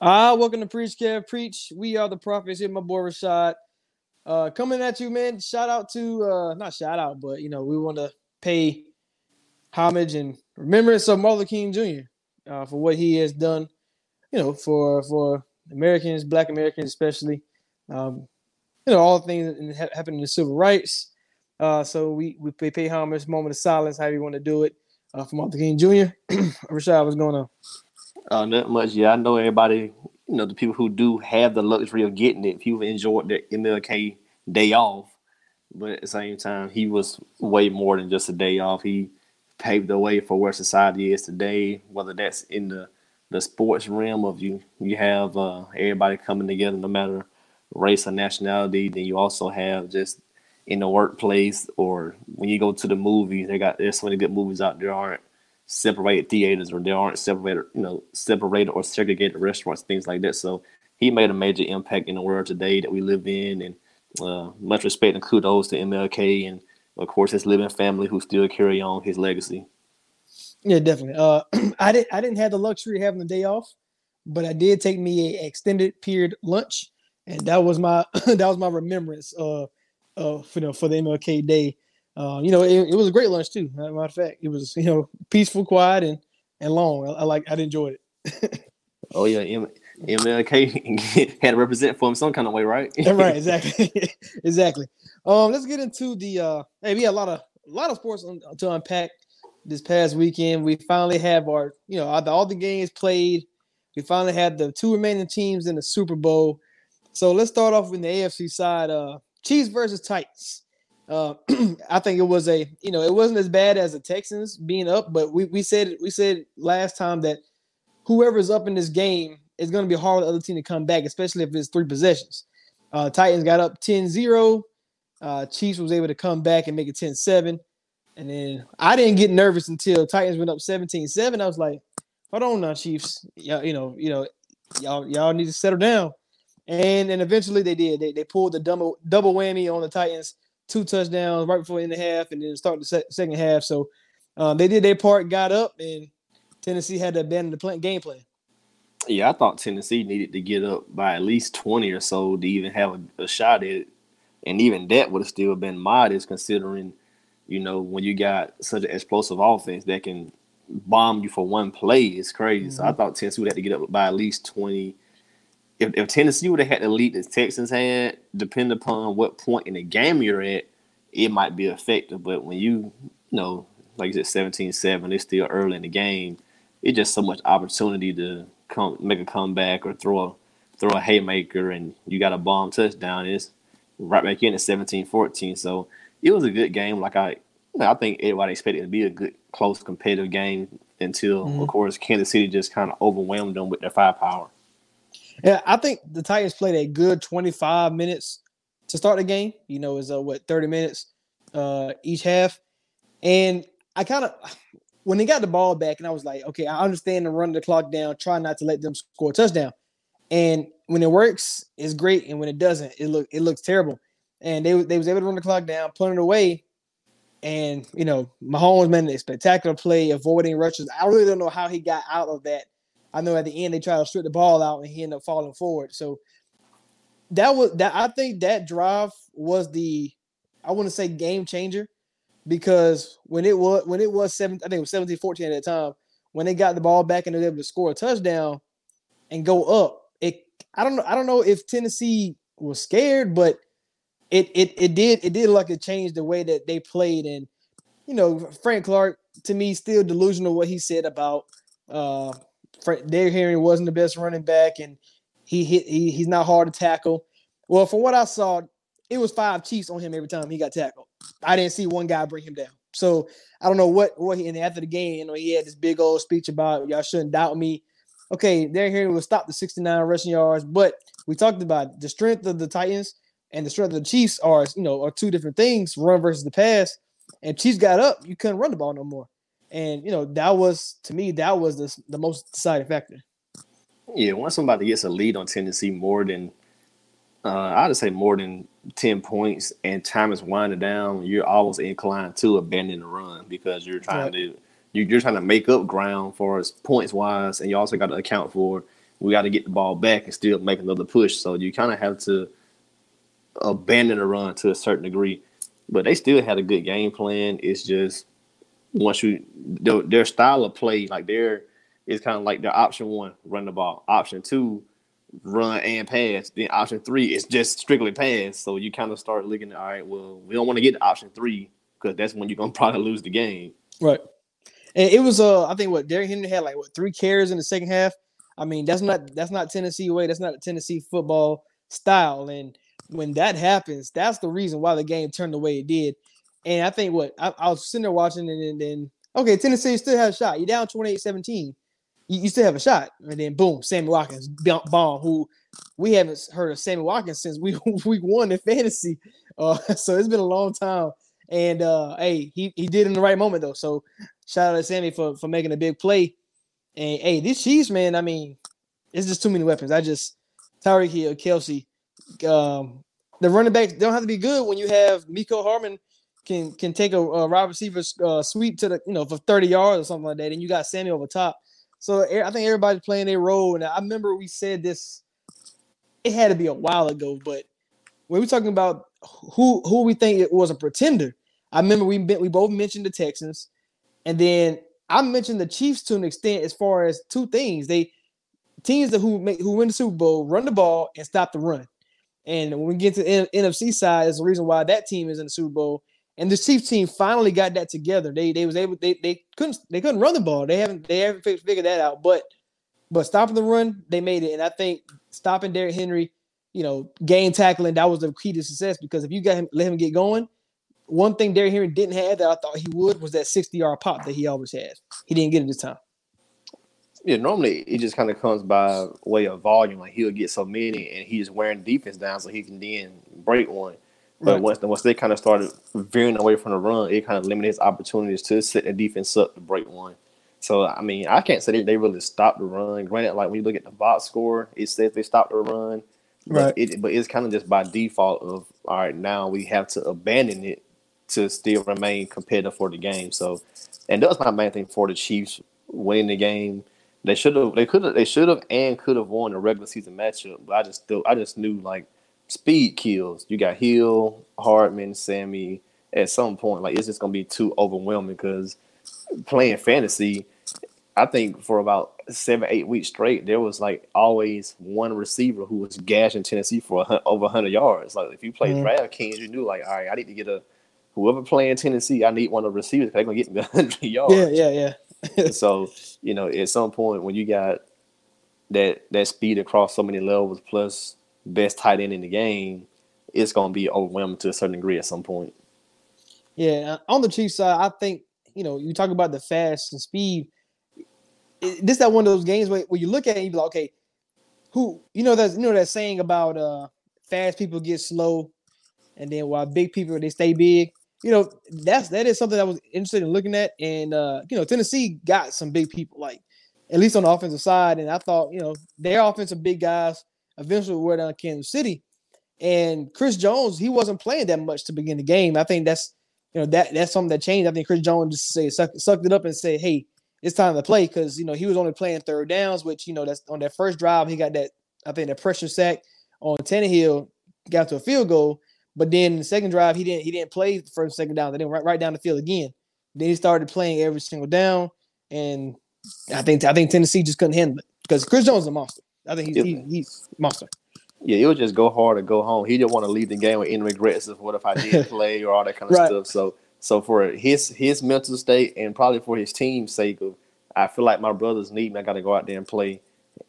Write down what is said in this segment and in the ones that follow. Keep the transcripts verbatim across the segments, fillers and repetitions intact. Ah, welcome to Preach Kev Preach. We are the Prophets. Here, my boy Rashad. Uh, coming at you, man. Shout out to, uh, not shout out, but, you know, we want to pay homage and remembrance of Martin Luther King Junior Uh, for what he has done, you know, for for Americans, Black Americans especially. Um, you know, all things in, ha- happening to civil rights. Uh, so we, we pay, pay homage, moment of silence, however you want to do it, uh, for Martin Luther King Junior Rashad, what's going on? Uh, not much. Yeah, I know everybody, you know, the people who do have the luxury of getting it, people enjoyed their M L K day off. But at the same time, he was way more than just a day off. He paved the way for where society is today, whether that's in the, the sports realm of you. You have uh, everybody coming together, no matter race or nationality. Then you also have just in the workplace or when you go to the movies, they got there's so many good movies out there aren't separated theaters or there aren't separated, you know, separated or segregated restaurants, things like that. So he made a major impact in the world today that we live in, and uh, much respect and kudos to M L K and, of course, his living family who still carry on his legacy. Yeah, definitely. Uh, I didn't I didn't have the luxury of having a day off, but I did take me an extended period lunch, and that was my that was my remembrance uh, uh, for, you know, for the M L K day. Uh, you know, it, it was a great lunch too. As a matter of fact, it was, you know, peaceful, quiet, and and long. I, I like I enjoyed it. Oh yeah, M- MLK had to represent for him some kind of way, right? Right, exactly, exactly. Um, let's get into the. Uh, hey, we had a lot of a lot of sports un- to unpack this past weekend. We finally have our, you know, all the, all the games played. We finally had the two remaining teams in the Super Bowl. So let's start off with the A F C side. Uh, Chiefs versus Titans. Uh, I think it was a, you know, it wasn't as bad as the Texans being up, but we, we said we said last time that whoever's up in this game is going to be hard for the other team to come back, especially if it's three possessions. Uh, Titans got up ten zero. Uh, Chiefs was able to come back and make it ten seven. And then I didn't get nervous until Titans went up seventeen seven. I was like, hold on now, Chiefs. Y'all, you know, you know, y'all y'all need to settle down. And then eventually they did. They they pulled the double, double whammy on the Titans. Two touchdowns right before the end of the half, and then start the se- second half. So uh, they did their part, got up, and Tennessee had to abandon the plan- game plan. Yeah, I thought Tennessee needed to get up by at least twenty or so to even have a, a shot at it. And even that would have still been modest considering, you know, when you got such an explosive offense that can bomb you for one play, it's crazy. Mm-hmm. So I thought Tennessee would have to get up by at least twenty. If, if Tennessee would have had the lead that Texans had, depending upon what point in the game you're at, it might be effective. But when you, you know, like you said, seventeen seven, it's still early in the game. It's just so much opportunity to come make a comeback or throw a throw a haymaker, and you got a bomb touchdown. And it's right back in at seventeen fourteen. So it was a good game. Like I, you know, I think everybody expected it to be a good, close, competitive game until, mm-hmm. of course, Kansas City just kind of overwhelmed them with their firepower. Yeah, I think the Titans played a good twenty-five minutes to start the game. You know, it's uh, what thirty minutes uh, each half, and I kind of when they got the ball back, and I was like, okay, I understand the run the clock down, try not to let them score a touchdown. And when it works, it's great, and when it doesn't, it look it looks terrible. And they they was able to run the clock down, punt it away, and you know, Mahomes made a spectacular play avoiding rushes. I really don't know how he got out of that. I know at the end they tried to strip the ball out and he ended up falling forward. So that was that. I think that drive was the, I want to say, game changer, because when it was when it was seven, I think it was seventeen fourteen at that time. When they got the ball back and they were able to score a touchdown and go up, it I don't know I don't know if Tennessee was scared, but it it it did it did like it changed the way that they played. And you know, Frank Clark to me still delusional what he said about. Uh, Derrick Henry wasn't the best running back, and he hit. He, he's not hard to tackle. Well, from what I saw, it was five Chiefs on him every time he got tackled. I didn't see one guy bring him down. So I don't know what. what he, and after the game, you know, he had this big old speech about y'all shouldn't doubt me. Okay, Derrick Henry will stop the sixty-nine rushing yards, but we talked about it. The strength of the Titans and the strength of the Chiefs are, you know, are two different things: run versus the pass. And Chiefs got up, you couldn't run the ball no more. And, you know, that was, to me, that was the, the most deciding factor. Yeah, once somebody gets a lead on Tennessee more than, uh, I would say more than ten points, and time is winding down, you're always inclined to abandon the run because you're trying right. to you, you're trying to make up ground for us points-wise, and you also got to account for we got to get the ball back and still make another push. So you kind of have to abandon a run to a certain degree. But they still had a good game plan. It's just once you their, their style of play, like their it's kind of like their option one, run the ball. Option two, run and pass. Then option three, it's just strictly pass. So you kind of start looking, all right, well, we don't want to get to option three because that's when you're going to probably lose the game. Right. And it was, uh, I think, what, Derrick Henry had, like, what, three carries in the second half? I mean, that's not that's not Tennessee way. That's not Tennessee football style. And when that happens, that's the reason why the game turned the way it did. And I think what I, I was sitting there watching, and then, then okay, Tennessee still has a shot. You're down twenty-eight seventeen. You, you still have a shot. And then boom, Sammy Watkins, bomb, who we haven't heard of Sammy Watkins since we week one in fantasy. Uh, so it's been a long time. And uh, hey, he he did in the right moment though. So shout out to Sammy for for making a big play. And hey, these Chiefs, man, I mean, it's just too many weapons. I just Tyreek Hill, Kelsey. Um, the running backs don't have to be good when you have Miko Harmon can can take a, a wide receiver uh, sweep to the you know for thirty yards or something like that, and you got Sammy over top. So I think everybody's playing their role. And I remember we said this; it had to be a while ago, but when we were talking about who who we think it was a pretender, I remember we we both mentioned the Texans, and then I mentioned the Chiefs to an extent as far as two things: they teams that who make who win the Super Bowl run the ball and stop the run. And when we get to the N F C side, is the reason why that team is in the Super Bowl. And the Chiefs team finally got that together. They they was able they they couldn't they couldn't run the ball. They haven't they haven't figured that out. But but stopping the run, they made it. And I think stopping Derrick Henry, you know, game tackling, that was the key to success. Because if you got him, let him get going, one thing Derrick Henry didn't have that I thought he would was that sixty-yard pop that he always has. He didn't get it this time. Yeah, normally it just kind of comes by way of volume. Like he'll get so many, and he's wearing defense down, so he can then break one. But right. once once they kind of started veering away from the run, it kind of limits opportunities to set the defense up to break one. So I mean, I can't say they, they really stopped the run. Granted, like when you look at the box score, it says they stopped the run, right? But, it, but it's kind of just by default of all right, now we have to abandon it to still remain competitive for the game. So, and that's my main thing for the Chiefs winning the game. They should have, they could have, they should have, and could have won a regular season matchup. But I just still, I just knew like speed kills. You got Hill, Hardman, Sammy. At some point, like it's just gonna be too overwhelming because playing fantasy, I think for about seven, eight weeks straight, there was like always one receiver who was gashing Tennessee for a, over one hundred yards. Like if you played mm-hmm. DraftKings, you knew like, all right, I need to get a whoever playing Tennessee, I need one of the receivers. They're gonna get me one hundred yards. Yeah, yeah, yeah. So, you know, at some point when you got that that speed across so many levels plus best tight end in the game, it's going to be overwhelming to a certain degree at some point. Yeah, on the Chiefs side, I think, you know, you talk about the fast and speed. It, this is that one of those games where, where you look at it and you be like, okay, who – you know that you know that saying about uh, fast people get slow and then while big people, they stay big. You know, that's that is something that I was interested in looking at. And, uh, you know, Tennessee got some big people, like, at least on the offensive side. And I thought, you know, their offensive big guys eventually were down in Kansas City. And Chris Jones, he wasn't playing that much to begin the game. I think that's, you know, that that's something that changed. I think Chris Jones just say, suck, sucked it up and said, hey, it's time to play because, you know, he was only playing third downs, which, you know, that's on that first drive. He got that, I think, that pressure sack on Tannehill, got to a field goal. But then the second drive, he didn't he didn't play the first second down. They didn't right, right down the field again. Then he started playing every single down, and I think I think Tennessee just couldn't handle it because Chris Jones is a monster. I think he's yeah. he, he's a monster. Yeah, it was just go hard or go home. He didn't want to leave the game with any regrets of what if I did play or all that kind of right. stuff. So so for his his mental state and probably for his team's sake, of I feel like my brothers need me. I got to go out there and play.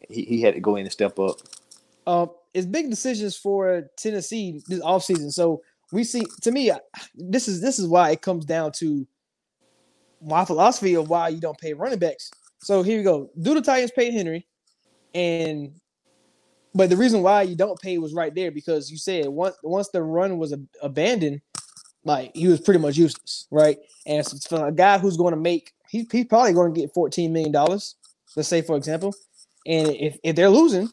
He he had to go in and step up. Um. It's big decisions for Tennessee this offseason. So we see, to me, this is this is why it comes down to my philosophy of why you don't pay running backs. So here you go. Do the Titans pay Henry? And but the reason why you don't pay was right there because you said once once the run was ab- abandoned, like he was pretty much useless, right? And so for a guy who's going to make he, he's probably going to get fourteen million dollars, let's say for example. And if if they're losing.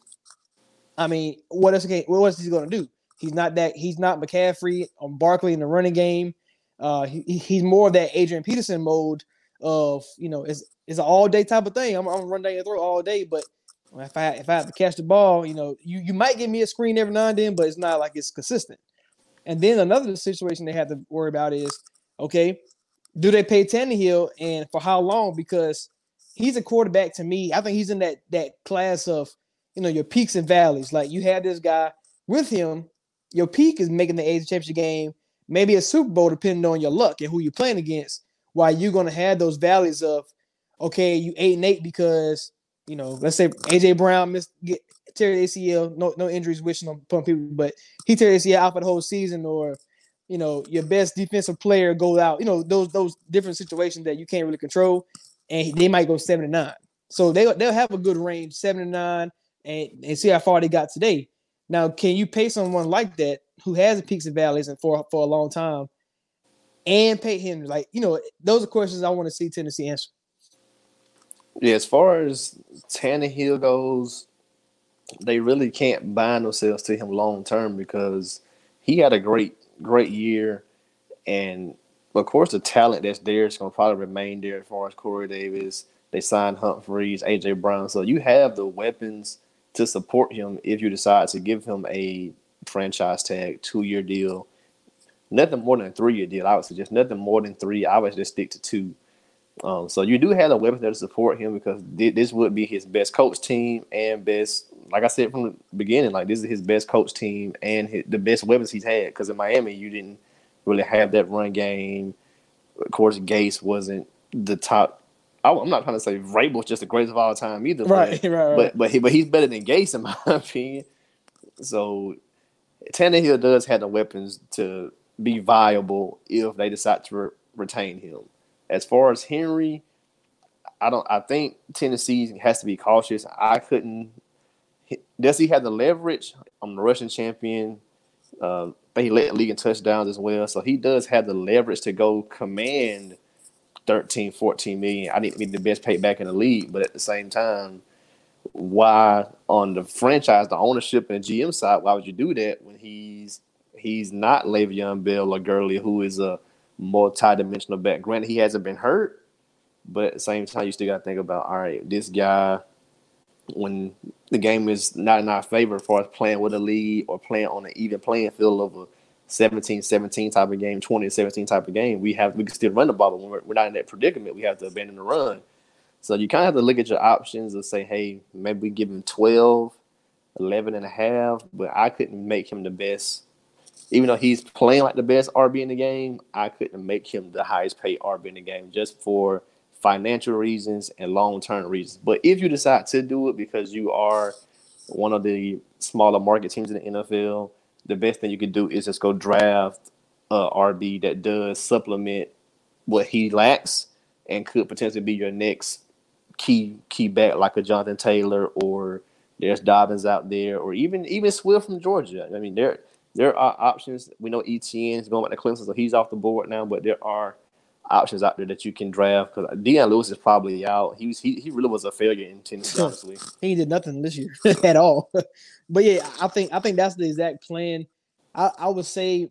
I mean, what else? Can, what else is he going to do? He's not that. He's not McCaffrey or Barkley in the running game. Uh, he, he's more of that Adrian Peterson mode of you know, it's it's an all day type of thing. I'm I'm running down your throat all day, but If I if I have to catch the ball, you know, you, you might give me a screen every now and then, but it's not like it's consistent. And then another situation they have to worry about is, okay, do they pay Tannehill and for how long? Because he's a quarterback to me. I think he's in that that class of, you know, your peaks and valleys. Like you had this guy with him, your peak is making the A F C Championship game, maybe a Super Bowl, depending on your luck and who you're playing against. While you're gonna have those valleys of, okay, you eight and eight because, you know, let's say A J. Brown missed get tear A C L, no no injuries, wishing on people, but he tear A C L out for the whole season, or you know, your best defensive player goes out. You know, those those different situations that you can't really control, and they might go seven and nine. So they they'll have a good range, seven and nine, and and see how far they got today. Now, can you pay someone like that who has the peaks and valleys and for for a long time, and pay him? Like, you know, those are questions I want to see Tennessee answer. Yeah, as far as Tannehill goes, they really can't bind themselves to him long term because he had a great, great year. And, of course, the talent that's there is going to probably remain there as far as Corey Davis. They signed Humphreys, A J. Brown. So you have the weapons to support him if you decide to give him a franchise tag, two-year deal. Nothing more than a three-year deal. I would suggest nothing more than three. I would just stick to two. Um, so you do have the weapons there to support him because th- this would be his best coach team and best, like I said from the beginning, like this is his best coach team and his, the best weapons he's had. Because in Miami, you didn't really have that run game. Of course, Gase wasn't the top. I, I'm not trying to say Vrabel's just the greatest of all time either. Right, but, right, right. But but, he, but he's better than Gase in my opinion. So Tannehill does have the weapons to be viable if they decide to re- retain him. As far as Henry, I don't. I think Tennessee has to be cautious. I couldn't. Does he have the leverage? I'm the rushing champion. Uh, but he led the league in touchdowns as well, so he does have the leverage to go command thirteen, fourteen million. I didn't mean the best payback in the league, but at the same time, why on the franchise, the ownership and G M side, why would you do that when he's he's not Le'Veon Bell or Gurley, who is a multi-dimensional back. Granted, he hasn't been hurt, but at the same time, you still got to think about, all right, this guy, when the game is not in our favor as far as playing with a lead or playing on an even playing field of a seventeen seventeen type of game, twenty seventeen type of game, we have we can still run the ball, but when we're, we're not in that predicament, we have to abandon the run. So you kind of have to look at your options and say, hey, maybe we give him twelve, eleven and a half, but I couldn't make him the best. Even though he's playing like the best R B in the game, I couldn't make him the highest paid R B in the game just for financial reasons and long-term reasons. But if you decide to do it because you are one of the smaller market teams in the N F L, the best thing you could do is just go draft a R B that does supplement what he lacks and could potentially be your next key key back like a Jonathan Taylor or there's Dobbins out there or even, even Swift from Georgia. I mean, they're – there are options. We know E T N is going back to Clemson, so he's off the board now. But there are options out there that you can draft because Deion Lewis is probably out. He was, he he really was a failure in Tennessee. Honestly, he did nothing this year at all. But yeah, I think I think that's the exact plan. I, I would say,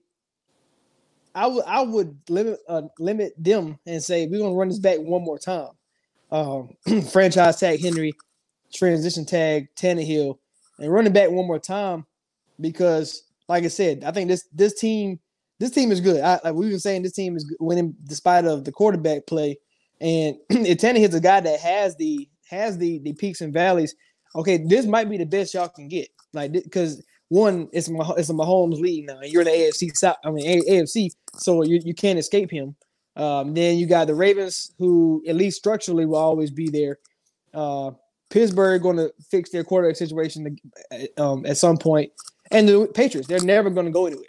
I would I would limit uh, limit them and say we're gonna run this back one more time. Um, franchise tag Henry, transition tag Tannehill, and run it back one more time because. Like I said, I think this this team this team is good. I, like we've been saying, this team is winning despite of the quarterback play. And if Tannehill's a guy that has the has the the peaks and valleys, okay, this might be the best y'all can get. Like because one, it's my it's a Mahomes league now, and you're in the A F C. I mean A F C, so you you can't escape him. Um, then you got the Ravens, who at least structurally will always be there. Uh, Pittsburgh going to fix their quarterback situation um, at some point. And the Patriots, they're never going to go anywhere.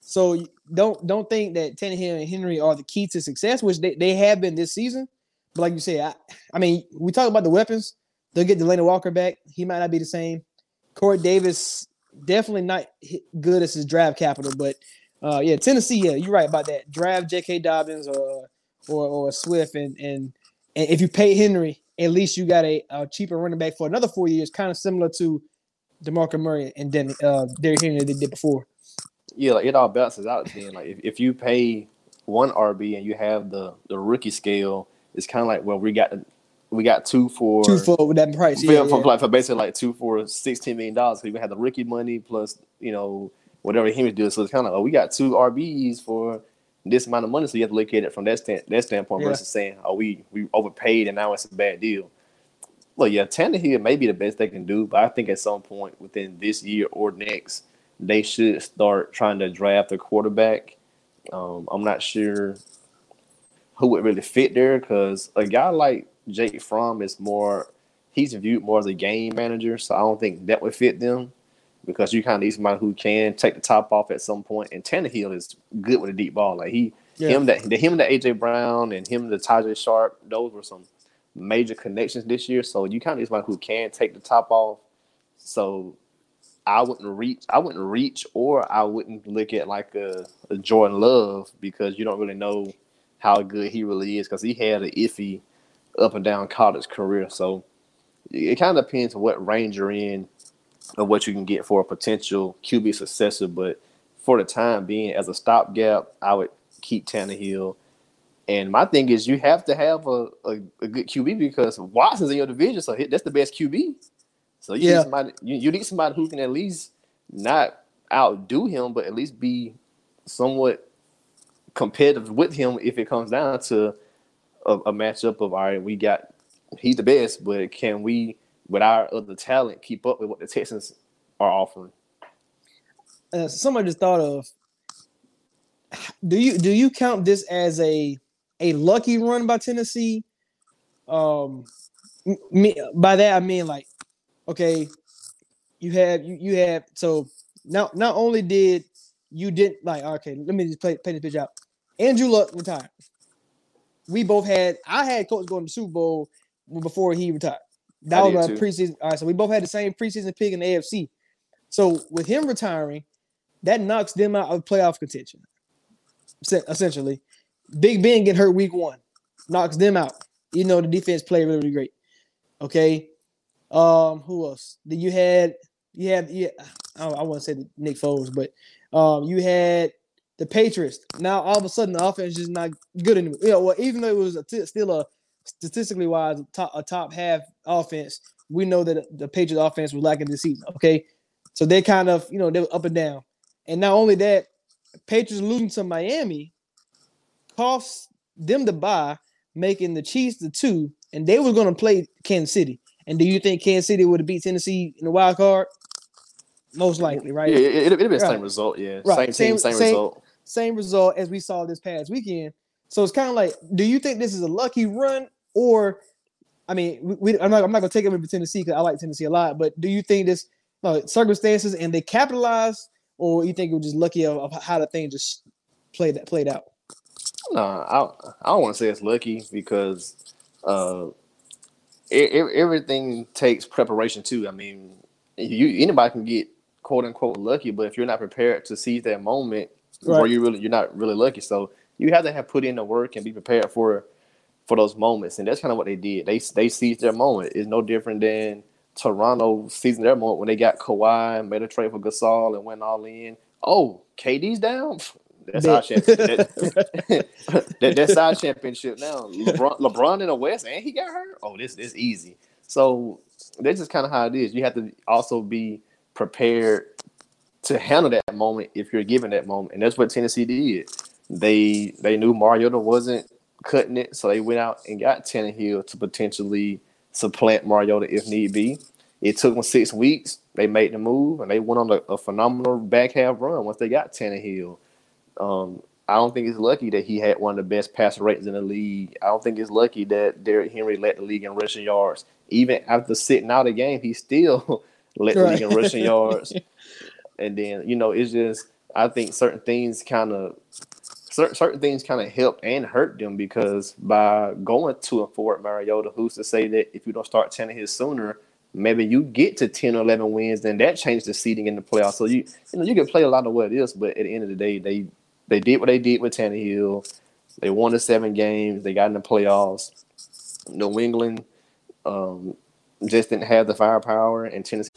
So don't don't think that Tannehill and Henry are the key to success, which they, they have been this season. But like you said, I, I mean, we talk about the weapons. They'll get Delaney Walker back. He might not be the same. Corey Davis, definitely not good as his draft capital. But, uh, yeah, Tennessee, yeah, you're right about that. Draft J K. Dobbins or or, or Swift. And, and and if you pay Henry, at least you got a, a cheaper running back for another four years, kind of similar to DeMarco Murray and then uh, Derrick Henry they did before. Yeah, like it all bounces out then. Like if, if you pay one R B and you have the, the rookie scale, it's kind of like well we got we got two for two for that price. For, yeah, for, yeah. for basically like two for sixteen million dollars. So we had the rookie money plus, you know, whatever he was doing. So it's kind of like, oh, we got two R Bs for this amount of money. So you have to look at it from that stand, that standpoint yeah. versus saying, oh, we we overpaid and now it's a bad deal. Well, yeah, Tannehill may be the best they can do, but I think at some point within this year or next, they should start trying to draft a quarterback. Um, I'm not sure who would really fit there because a guy like Jake Fromm is more – he's viewed more as a game manager, so I don't think that would fit them because you kind of need somebody who can take the top off at some point. And Tannehill is good with a deep ball. Like he, yeah. him that him to A J. Brown and him to Tajay Sharp, those were some major connections this year. So you kind of need somebody who can take the top off. So I wouldn't reach. I wouldn't reach, or I wouldn't look at like a, a Jordan Love because you don't really know how good he really is because he had an iffy up and down college career. So it kind of depends on what range you're in and what you can get for a potential Q B successor. But for the time being, as a stopgap, I would keep Tannehill. And my thing is you have to have a, a, a good Q B because Watson's in your division, so that's the best Q B. So you, yeah. need somebody, you, you need somebody who can at least not outdo him, but at least be somewhat competitive with him if it comes down to a, a matchup of, all right, we got – he's the best, but can we, with our other talent, keep up with what the Texans are offering? Uh, someone just thought of – do you do you count this as a – a lucky run by Tennessee. Um, me, by that I mean like, okay, you had you, you had so now not only did you didn't like okay, let me just play play this pitch out. Andrew Luck retired. We both had I had Coach going to the Super Bowl before he retired. That I was our too. preseason. All right, so we both had the same preseason pick in the A F C. So with him retiring, that knocks them out of playoff contention, essentially. Big Ben get hurt week one, knocks them out. You know the defense played really, really great. Okay, um, who else? Then you had you had yeah. I, I want to say Nick Foles, but um, you had the Patriots. Now all of a sudden the offense is just not good anymore. You know, well, even though it was a t- still a statistically wise top, a top half offense, we know that the Patriots offense was lacking this season. Okay, so they kind of you know they were up and down, and not only that, Patriots losing to Miami cost them the bye, making the Chiefs the two, and they were going to play Kansas City. And do you think Kansas City would have beat Tennessee in the wild card? Most likely, right? Yeah, it would have been the same result, yeah. Right. Same team, same, same result. Same result as we saw this past weekend. So it's kind of like, do you think this is a lucky run? Or, I mean, we, I'm not, I'm not going to take it with Tennessee because I like Tennessee a lot, but do you think this no, circumstances and they capitalized, or you think it was just lucky of, of how the thing just played played out? No, I I don't want to say it's lucky because uh, it, it, everything takes preparation too. I mean, you anybody can get quote unquote lucky, but if you're not prepared to seize that moment, right. where you really you're not really lucky. So you have to have put in the work and be prepared for for those moments, and that's kind of what they did. They they seized their moment. It's no different than Toronto seizing their moment when they got Kawhi and made a trade for Gasol and went all in. Oh, K D's down. That's our championship. That, that, that's our championship now. LeBron, LeBron in the West, and he got hurt. Oh, this is easy. So that's just kind of how it is. You have to also be prepared to handle that moment if you're given that moment, and that's what Tennessee did. They they knew Mariota wasn't cutting it, so they went out and got Tannehill to potentially supplant Mariota if need be. It took them six weeks. They made the move, and they went on a, a phenomenal back half run once they got Tannehill. Um, I don't think it's lucky that he had one of the best passer ratings in the league. I don't think it's lucky that Derrick Henry led the league in rushing yards. Even after sitting out a game, he still led the right. league in rushing yards. And then, you know, it's just I think certain things kind of certain, certain things kind of helped and hurt them because by going to and forward Mariota, who's to say that if you don't start Tannehill sooner, maybe you get to ten or eleven wins, then that changes the seeding in the playoffs. So you you know you can play a lot of what it is, but at the end of the day, they They did what they did with Tannehill. They won the seven games. They got in the playoffs. New England um, just didn't have the firepower, and Tennessee.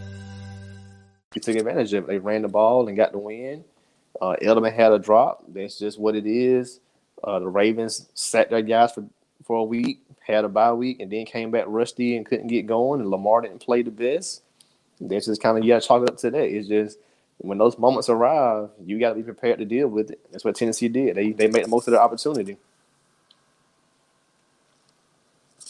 He took advantage of it. They ran the ball and got the win. Uh, Edelman had a drop. That's just what it is. Uh, the Ravens sat their guys for, for a week, had a bye week, and then came back rusty and couldn't get going, and Lamar didn't play the best. That's just kind of, you got to chalk it up to that. It's just when those moments arrive, you got to be prepared to deal with it. That's what Tennessee did. They they made the most of their opportunity.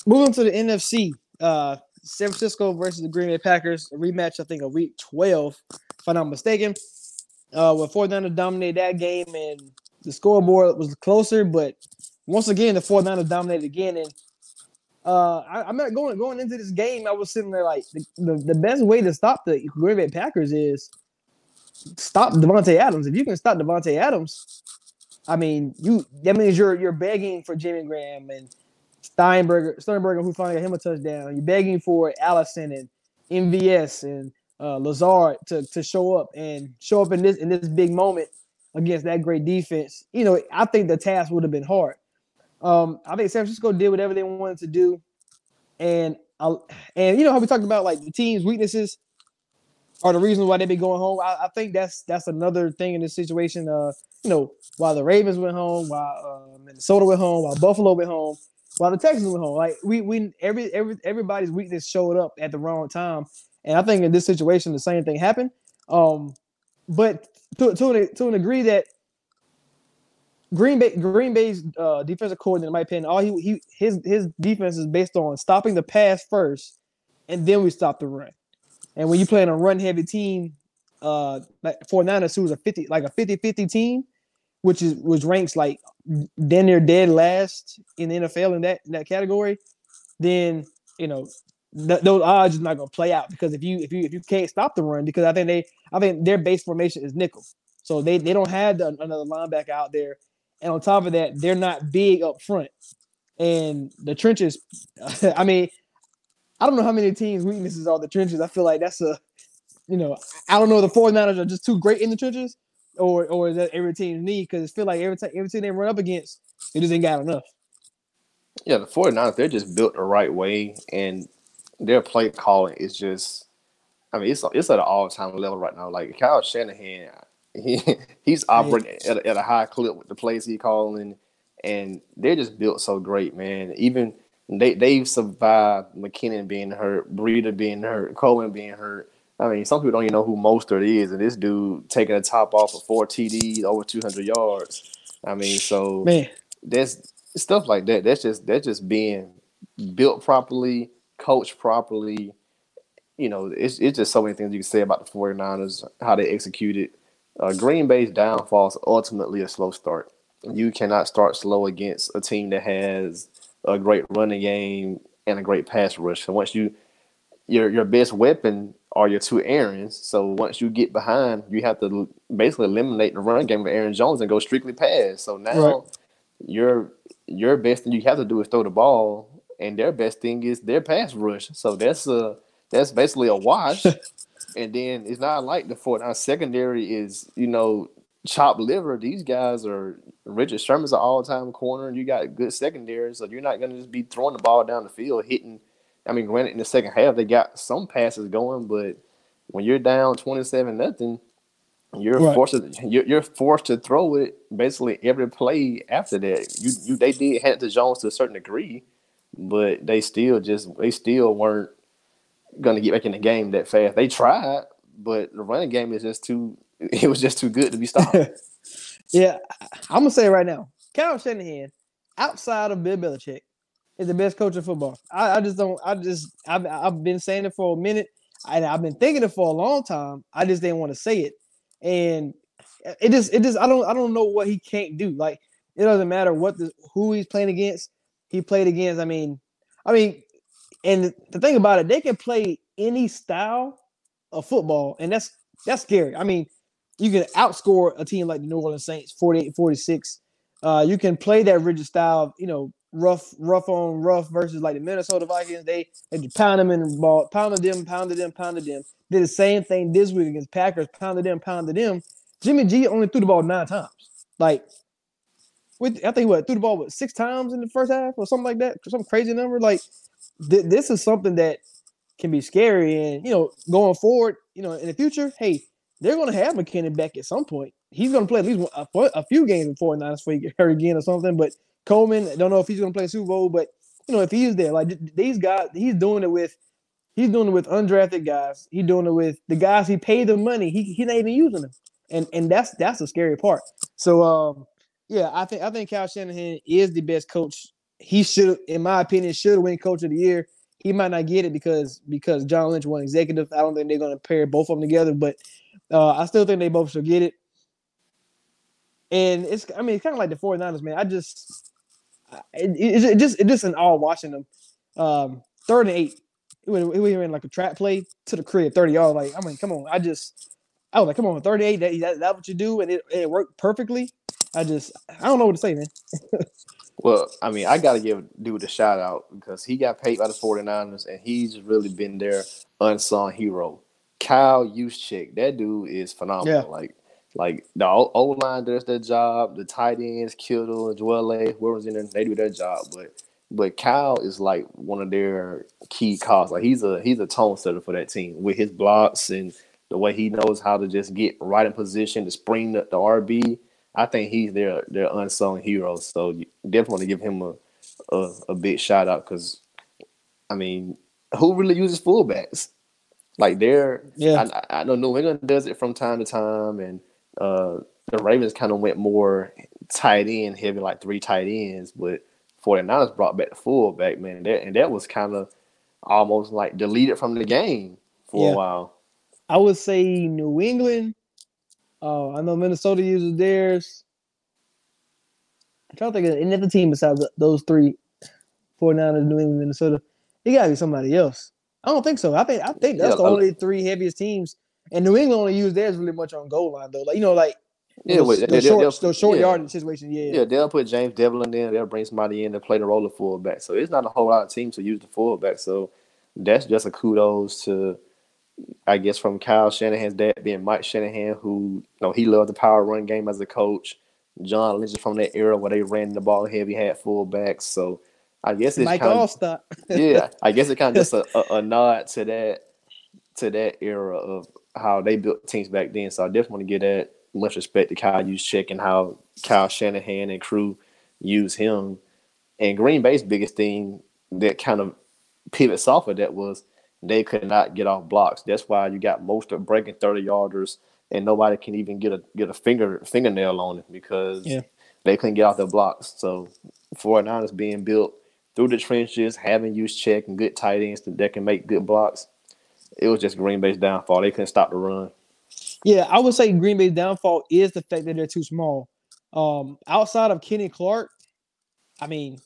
Moving to the N F C. Uh San Francisco versus the Green Bay Packers, a rematch, I think, of week twelve, if I'm not mistaken. Uh, with forty-niners dominated that game, and the scoreboard was closer, but once again, the forty-niners dominated again. And uh, I, I'm not going going into this game, I was sitting there like, the, the, the best way to stop the Green Bay Packers is stop Devontae Adams. If you can stop Devontae Adams, I mean, you that means you're you're begging for Jimmy Graham and Steinberger, Sternberger, who finally got him a touchdown. You're begging for Allison and M V S and uh, Lazard to, to show up and show up in this in this big moment against that great defense. You know, I think the task would have been hard. Um, I think San Francisco did whatever they wanted to do, and I, and you know how we talked about like the team's weaknesses are the reason why they be going home. I, I think that's that's another thing in this situation. Uh, you know, while the Ravens went home, while uh, Minnesota went home, while Buffalo went home. While the Texans went home, like we, we, every, every, everybody's weakness showed up at the wrong time, and I think in this situation the same thing happened. Um, but to to an, to an degree that Green Bay, Green Bay's uh, defensive coordinator, in my opinion, all he, he his his defense is based on stopping the pass first, and then we stop the run. And when you're playing a run-heavy team, uh, like forty-niners, who's a fifty like a fifty-fifty team. Which is which ranks like then they're dead last in the N F L in that in that category, then you know th- those odds are not gonna play out because if you if you if you can't stop the run, because I think they I think their base formation is nickel, so they they don't have the, another linebacker out there, and on top of that they're not big up front, and the trenches. I mean, I don't know how many teams' weaknesses are the trenches. I feel like that's a you know I don't know the forty-niners are just too great in the trenches. Or or is that every team's need? Because it feels like every time every team they run up against, they just ain't got enough. Yeah, the forty-niners, they're just built the right way, and their play calling is just, I mean, it's it's at an all-time level right now. Like Kyle Shanahan, he he's operating yeah. at, at a high clip with the plays he calling, and they're just built so great, man. Even they they've survived McKinnon being hurt, Breida being hurt, Colin being hurt. I mean, some people don't even know who Mostert is, and this dude taking a top off of four T Ds, over two hundred yards. I mean, so Man. that's stuff like that. That's just that's just being built properly, coached properly. You know, it's it's just so many things you can say about the forty-niners, how they executed. Uh, Green Bay's downfall is ultimately a slow start. You cannot start slow against a team that has a great running game and a great pass rush. So once you your your best weapon are your two Aarons. So once you get behind, you have to basically eliminate the run game of Aaron Jones and go strictly pass. So now right. your your best thing you have to do is throw the ball, and their best thing is their pass rush. So that's a, that's basically a wash. And then it's not like the forty-niners secondary is, you know, chopped liver. These guys are – Richard Sherman's an all-time corner, and you got good secondary. So you're not going to just be throwing the ball down the field, hitting – I mean, granted, in the second half, they got some passes going, but when you're down twenty-seven nothing, you're right. forced to you're, you're forced to throw it basically every play after that. You you they did hand it to Jones to a certain degree, but they still just they still weren't going to get back in the game that fast. They tried, but the running game is just too it was just too good to be stopped. Yeah, I'm gonna say it right now, Kyle Shanahan, outside of Bill Belichick, is the best coach in football. I, I just don't. I just. I've, I've been saying it for a minute, and I've been thinking it for a long time. I just didn't want to say it, and it just. It just. I don't. I don't know what he can't do. Like it doesn't matter what the who he's playing against. He played against. I mean. I mean, and the thing about it, they can play any style of football, and that's That's scary. I mean, you can outscore a team like the New Orleans Saints forty-eight forty-six. Uh, you can play that rigid style of, you know, rough, rough on rough versus like the Minnesota Vikings. They, they pound them in the ball, pounded them, pounded them, pounded them. Did the same thing this week against Packers, pounded them, pounded them. Jimmy G only threw the ball nine times. Like, with, I think what, threw the ball what, six times in the first half or something like that, some crazy number. Like, th- this is something that can be scary. And, you know, going forward, you know, in the future, hey, they're going to have McKinnon back at some point. He's going to play at least a, a few games before nine before he gets hurt again or something. But Coleman, I don't know if he's going to play Super Bowl, but you know if he is there, like these guys, he's doing it with, he's doing it with undrafted guys. He's doing it with the guys he paid the money. He he's not even using them, and and that's that's the scary part. So um, yeah, I think I think Kyle Shanahan is the best coach. He should, in my opinion, should win Coach of the Year. He might not get it because because John Lynch won executive. I don't think they're going to pair both of them together, but uh, I still think they both should get it. And it's, I mean, it's kind of like the 49ers, man. I just, it, it, it just, it just an all watching them. Um, third and eight, we were in like a trap play to the crib, thirty yards. Like, I mean, come on. I just, I was like, come on, thirty-eight, that, that, that what you do. And it, it worked perfectly. I just, I don't know what to say, man. Well, I mean, I got to give dude a shout out because he got paid by the 49ers and he's really been their unsung hero. Kyle Juszczyk, that dude is phenomenal. Yeah. Like, Like, the O-line does their job. The tight ends, Kittle and Dwelle, whoever's in there, they do their job. But but Kyle is, like, one of their key calls. Like, he's a he's a tone setter for that team with his blocks and the way he knows how to just get right in position to spring the, the R B. I think he's their, their unsung hero. So, you definitely want to give him a, a, a big shout-out because, I mean, who really uses fullbacks? Like, they're yeah. – I, I know New England does it from time to time, and Uh, the Ravens kind of went more tight end heavy, like three tight ends, but 49ers brought back the fullback, man. And that, and that was kind of almost like deleted from the game for yeah. a while. I would say New England. Uh, I know Minnesota uses theirs. I'm trying to think of any other team besides those three, 49ers, New England, Minnesota. It got to be somebody else. I don't think so. I think I think that's yeah, the only three heaviest teams. And New England only used theirs really much on goal line, though. Like, you know, like, yeah, those, they'll, those short, those short yeah. yardage situations, yeah. Yeah, they'll put James Devlin in. They'll bring somebody in to play the role of fullback. So it's not a whole lot of teams who use the fullback. So that's just a kudos to, I guess, from Kyle Shanahan's dad being Mike Shanahan, who, you know, he loved the power run game as a coach. John Lynch is from that era where they ran the ball heavy, had fullbacks. So I guess it's Mike Allstott. Yeah, I guess it's kind of just a, a, a nod to that, to that era of how they built teams back then. So I definitely want to give that much respect to Kyle Juszczyk and how Kyle Shanahan and crew use him. And Green Bay's biggest thing that kind of pivots off of that was they could not get off blocks. That's why you got Mostert breaking thirty-yarders and nobody can even get a get a finger fingernail on it because yeah. they couldn't get off the blocks. So 49ers being built through the trenches, having Juszczyk and good tight ends that can make good blocks, it was just Green Bay's downfall. They couldn't stop the run. Yeah, I would say Green Bay's downfall is the fact that they're too small. Um, outside of Kenny Clark, I mean,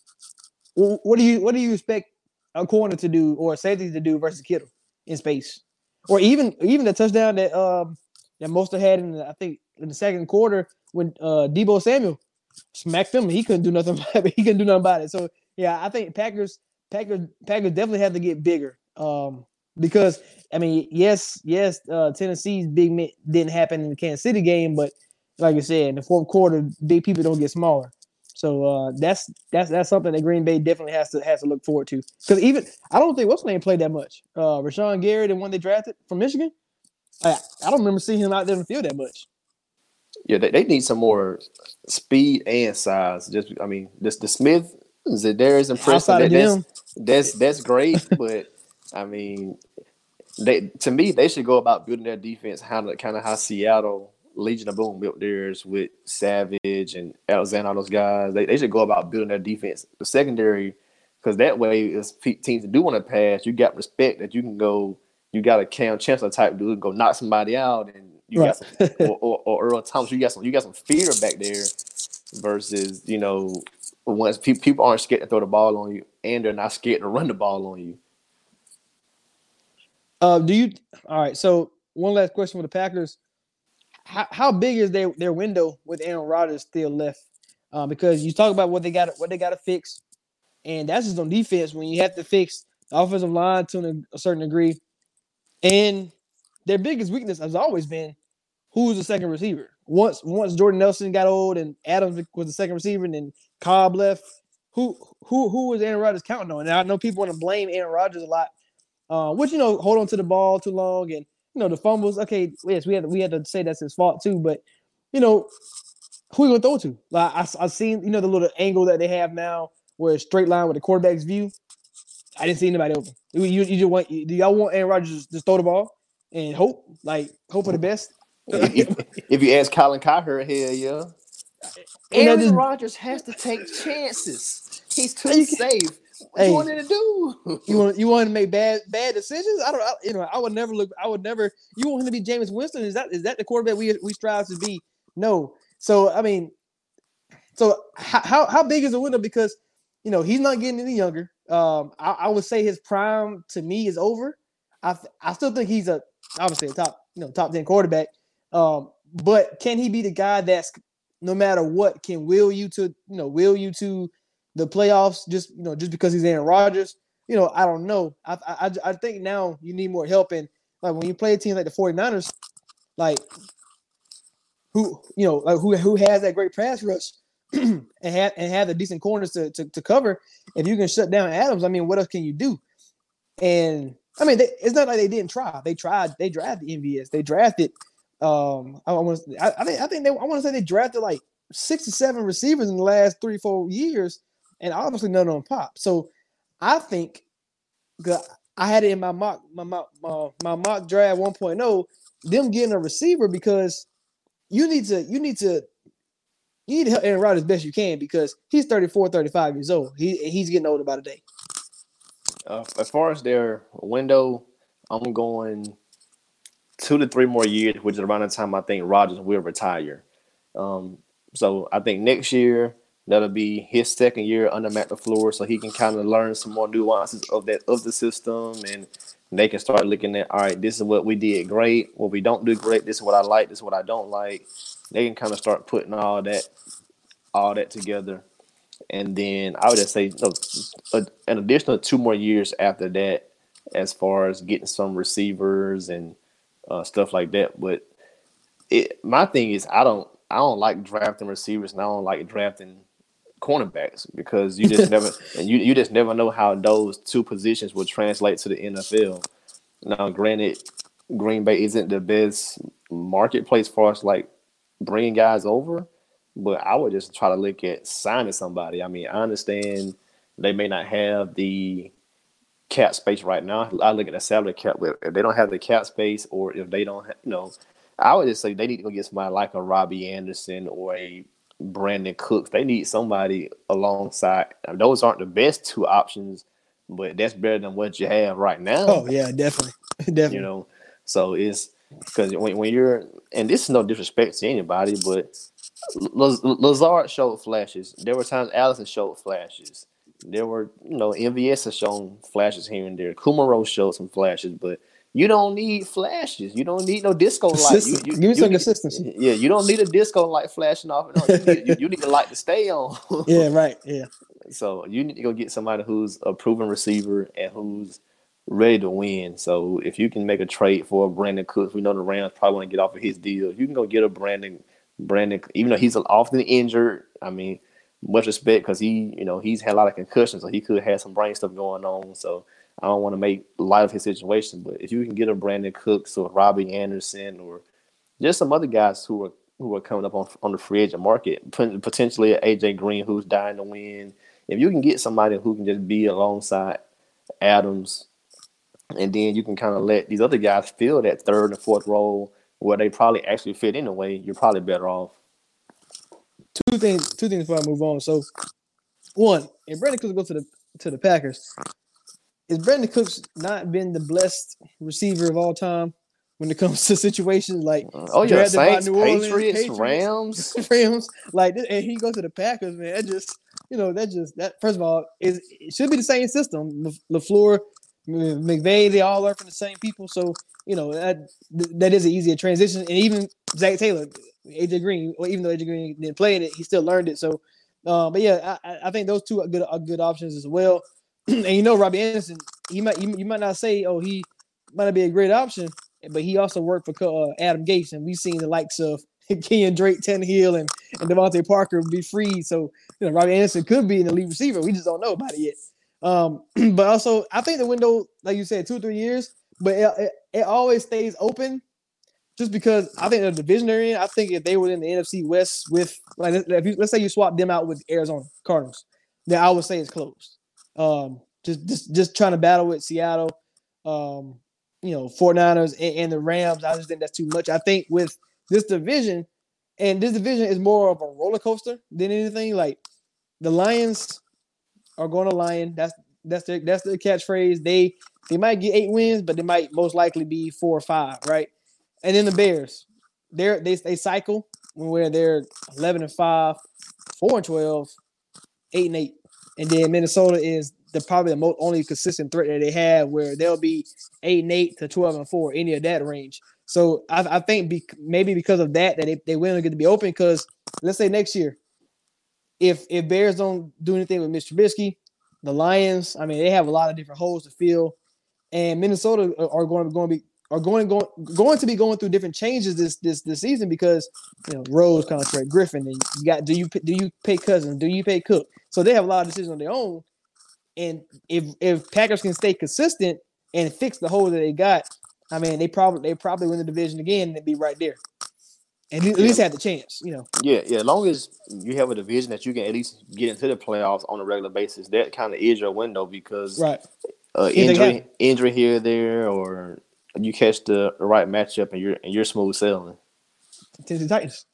what do you what do you expect a corner to do or a safety to do versus Kittle in space, or even even the touchdown that um, that Mostert had in the, I think in the second quarter when uh, Deebo Samuel smacked him, he couldn't do nothing. About it. He couldn't do nothing about it. So yeah, I think Packers Packers Packers definitely have to get bigger. Um, Because, I mean, yes, yes, uh, Tennessee's big men didn't happen in the Kansas City game, but like I said, in the fourth quarter, big people don't get smaller. So uh, that's that's that's something that Green Bay definitely has to has to look forward to. Because even I don't think what's his name played that much. Uh, Rashawn Gary, the one they drafted from Michigan, I, I don't remember seeing him out there in the field that much. Yeah, they, they need some more speed and size. Just I mean, this the Smith, Zedarius, and Preston. That, that's, that's that's great, but. I mean, they to me, they should go about building their defense kind of, kind of how Seattle Legion of Boom built theirs with Savage and Alexander, all those guys. They they should go about building their defense, the secondary, because that way, as teams that do want to pass, you got respect that you can go, you got a Cam Chancellor type dude, go knock somebody out, and you right. got some, or, or, or Earl Thomas, you got some, you got some fear back there versus, you know, once pe- people aren't scared to throw the ball on you and they're not scared to run the ball on you. Uh, do you all right? So one last question for the Packers. How, how big is their, their window with Aaron Rodgers still left? Uh, because you talk about what they got what they got to fix, and that's just on defense when you have to fix the offensive line to an, a certain degree. And their biggest weakness has always been who's the second receiver. Once once Jordan Nelson got old and Adams was the second receiver and then Cobb left, who who who was Aaron Rodgers counting on? And I know people want to blame Aaron Rodgers a lot, uh, which, you know, hold on to the ball too long and, you know, the fumbles. Okay, yes, we had, we had to say that's his fault too, but, you know, who are you going to throw to? Like I, I've seen, you know, the little angle that they have now where it's straight line with the quarterback's view. I didn't see anybody open. You, you, you just want, do y'all want Aaron Rodgers to just, just throw the ball and hope, like, hope for the best? if, if you ask Colin Cowherd, hell yeah. Aaron just, Rodgers has to take chances. He's too can, safe. What hey, you want him to do? you want you want him to make bad bad decisions? I don't. I, you know, I would never look. I would never. You want him to be Jameis Winston? Is that is that the quarterback we we strive to be? No. So I mean, so how how, how big is the window? Because, you know, he's not getting any younger. Um, I, I would say his prime to me is over. I I still think he's a obviously a top you know top ten quarterback. Um, but can he be the guy that's no matter what can will you to you know will you to the playoffs just you know just because he's Aaron Rodgers? You know, I don't know. I I, I think now you need more help, and like when you play a team like the 49ers, like who you know like who who has that great pass rush and have and have the decent corners to, to to cover. If you can shut down Adams, I mean, what else can you do? And I mean, they, it's not like they didn't try. They tried. They drafted M V S. They drafted. Um, I, I want to. I, I think. I think they. I want to say they drafted like six or seven receivers in the last three, four years, and obviously none on pop. So, I think, I had it in my mock, my mock, my, my mock draft one point oh. Them getting a receiver because you need to. You need to. You need to help Aaron Rodgers as best you can because he's thirty-four, thirty-five years old. He he's getting older by the day. Uh, as far as their window, I'm going two to three more years, which is around the time I think Rodgers will retire. Um, so I think next year that'll be his second year under Matt LaFleur, so he can kind of learn some more nuances of that of the system, and they can start looking at, all right, this is what we did great, what we don't do great, this is what I like, this is what I don't like. They can kind of start putting all that all that together, and then I would just say so, a, an additional two more years after that, as far as getting some receivers and Uh, stuff like that. But it, my thing is I don't I don't like drafting receivers and I don't like drafting cornerbacks because you just never and you, you just never know how those two positions will translate to the N F L. Now, granted, Green Bay isn't the best marketplace as far as like bringing guys over, but I would just try to look at signing somebody. I mean, I understand they may not have the cap space right now. I look at the salary cap. If they don't have the cap space, or if they don't, have, you know, I would just say they need to go get somebody like a Robbie Anderson or a Brandon Cooks. They need somebody alongside. I mean, those aren't the best two options, but that's better than what you have right now. Oh yeah, definitely, definitely. You know, so it's because when, when you're, and this is no disrespect to anybody, but Lazard showed flashes. There were times Allison showed flashes. There were, you know, M V S has shown flashes here and there. Kumaro showed some flashes, but you don't need flashes. You don't need no disco light. You, you, Give me you some need, consistency. Yeah, you don't need a disco light flashing off. No, you, need, you, you need the light to stay on. Yeah, right, yeah. So you need to go get somebody who's a proven receiver and who's ready to win. So if you can make a trade for a Brandon Cooks, we know the Rams probably want to get off of his deal. You can go get a Brandon, Brandon, even though he's often injured, I mean, much respect because he, you know, he's had a lot of concussions, so he could have some brain stuff going on. So I don't want to make light of his situation. But if you can get a Brandon Cooks or Robbie Anderson or just some other guys who are who are coming up on on the free agent market, potentially A J. Green who's dying to win, if you can get somebody who can just be alongside Adams, and then you can kind of let these other guys fill that third and fourth role where they probably actually fit anyway, you're probably better off. Two things. Two things before I move on. So, one, if Brandon Cooks goes to the to the Packers, is Brandon Cooks not been the blessed receiver of all time when it comes to situations like oh yeah, Saints, New Orleans, Patriots, Patriots, Rams, Rams, like this, and he goes to the Packers, man. That just you know that just that. First of all, is it should be the same system. LaFleur McVay, they all are from the same people. So, you know, that, that is an easier transition. And even Zach Taylor, A J Green, well, even though A J Green didn't play in it, he still learned it. So, uh, but yeah, I, I think those two are good, are good options as well. And you know, Robbie Anderson, he might, you, you might not say, oh, he might not be a great option, but he also worked for uh, Adam Gase, and we've seen the likes of Kenyon Drake, Tannehill, and, and Devontae Parker be free. So, you know, Robbie Anderson could be an elite receiver. We just don't know about it yet. Um, but also, I think the window, like you said, two or three years, but it, it, it always stays open just because I think the division they're in, I think if they were in the N F C West with, like, if you, let's say you swap them out with Arizona Cardinals, then I would say it's closed. Um, just, just, just trying to battle with Seattle, um, you know, 49ers and, and the Rams. I just think that's too much. I think with this division, and this division is more of a roller coaster than anything. Like the Lions are going to Lion. That's that's their that's their catchphrase. They they might get eight wins, but they might most likely be four or five, right? And then the Bears, they they they cycle where they're eleven and five, four and twelve, eight and eight. And then Minnesota is the probably the most only consistent threat that they have, where they'll be eight and eight to twelve and four, any of that range. So I, I think be, maybe because of that, that they they will get to be open. Because let's say next year, if if Bears don't do anything with Mitch Trubisky, the Lions, I mean, they have a lot of different holes to fill, and Minnesota are going to going to be are going going going to be going through different changes this this this season because you know Rose contract, Griffin, and you got do you do you pay Cousins, do you pay Cook? So they have a lot of decisions on their own, and if if Packers can stay consistent and fix the hole that they got, I mean, they probably they probably win the division again and they'd be right there, and at least yeah. have the chance, you know. Yeah, yeah. As long as you have a division that you can at least get into the playoffs on a regular basis, that kind of is your window because right. uh, injury injury here or there, or you catch the right matchup and you're and you're smooth sailing. Tennessee Titans.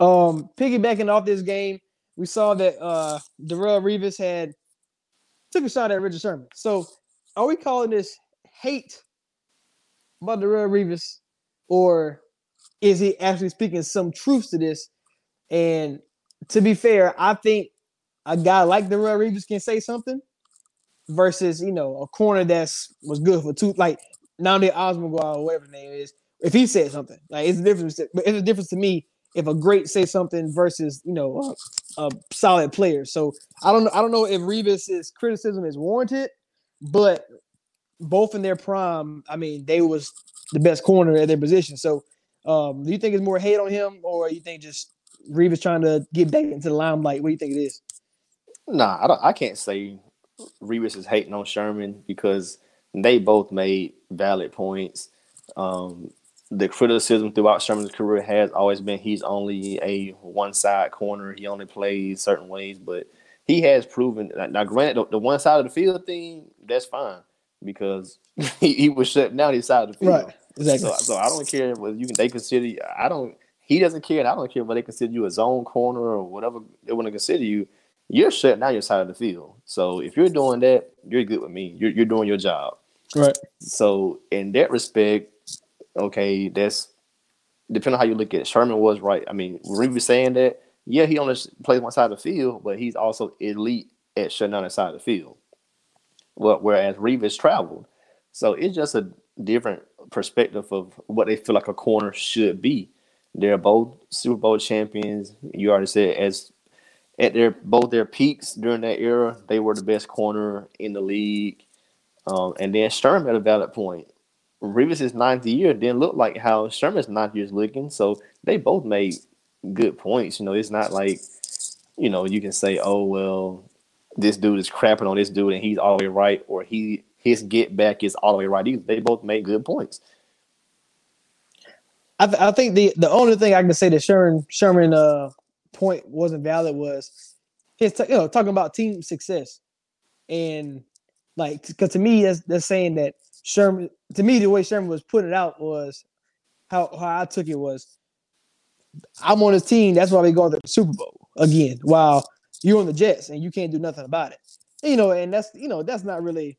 um, piggybacking off this game. We saw that uh, Darrelle Revis had took a shot at Richard Sherman. So, are we calling this hate about Darrelle Revis, or is he actually speaking some truth to this? And to be fair, I think a guy like Darrelle Revis can say something versus you know a corner that's was good for two, like Nnamdi Osimhen or whatever the name is. If he said something, like it's a difference. But it's a difference to me if a great say something versus you know. Uh, a solid player. So I don't know. I don't know if Revis's criticism is warranted, but both in their prime, I mean, they was the best corner at their position. So um, do you think it's more hate on him or you think just Revis trying to get back into the limelight? What do you think it is? Nah, I, don't, I can't say Revis is hating on Sherman because they both made valid points. Um, The criticism throughout Sherman's career has always been he's only a one-side corner. He only plays certain ways, but he has proven – now, granted, the, the one side of the field thing, that's fine because he, he was shutting down his side of the field. Right, exactly. So, so I don't care what you can. They consider – I don't – he doesn't care, and I don't care what they consider you a zone corner or whatever they want to consider you. You're shutting down your side of the field. So if you're doing that, you're good with me. You're, you're doing your job. Right. So in that respect – okay, that's depending on how you look at it. Sherman was right. I mean, Revis saying that, yeah, he only plays one side of the field, but he's also elite at shutting down the side of the field. Well, whereas Revis traveled. So it's just a different perspective of what they feel like a corner should be. They're both Super Bowl champions. You already said as at their both their peaks during that era, they were the best corner in the league. Um, and then Sherman had a valid point. Revis's ninth year didn't look like how Sherman's ninth year is looking, so they both made good points. You know, it's not like, you know, you can say, oh, well, this dude is crapping on this dude and he's all the way right, or he his get back is all the way right. They both made good points. I, th- I think the, the only thing I can say that Sherman Sherman uh, point wasn't valid was his t- you know talking about team success, and like because to me that's that's saying that. Sherman, to me, the way Sherman was putting it out was how, how I took it was I'm on his team. That's why we go to the Super Bowl again. While you're on the Jets and you can't do nothing about it, you know. And that's you know that's not really,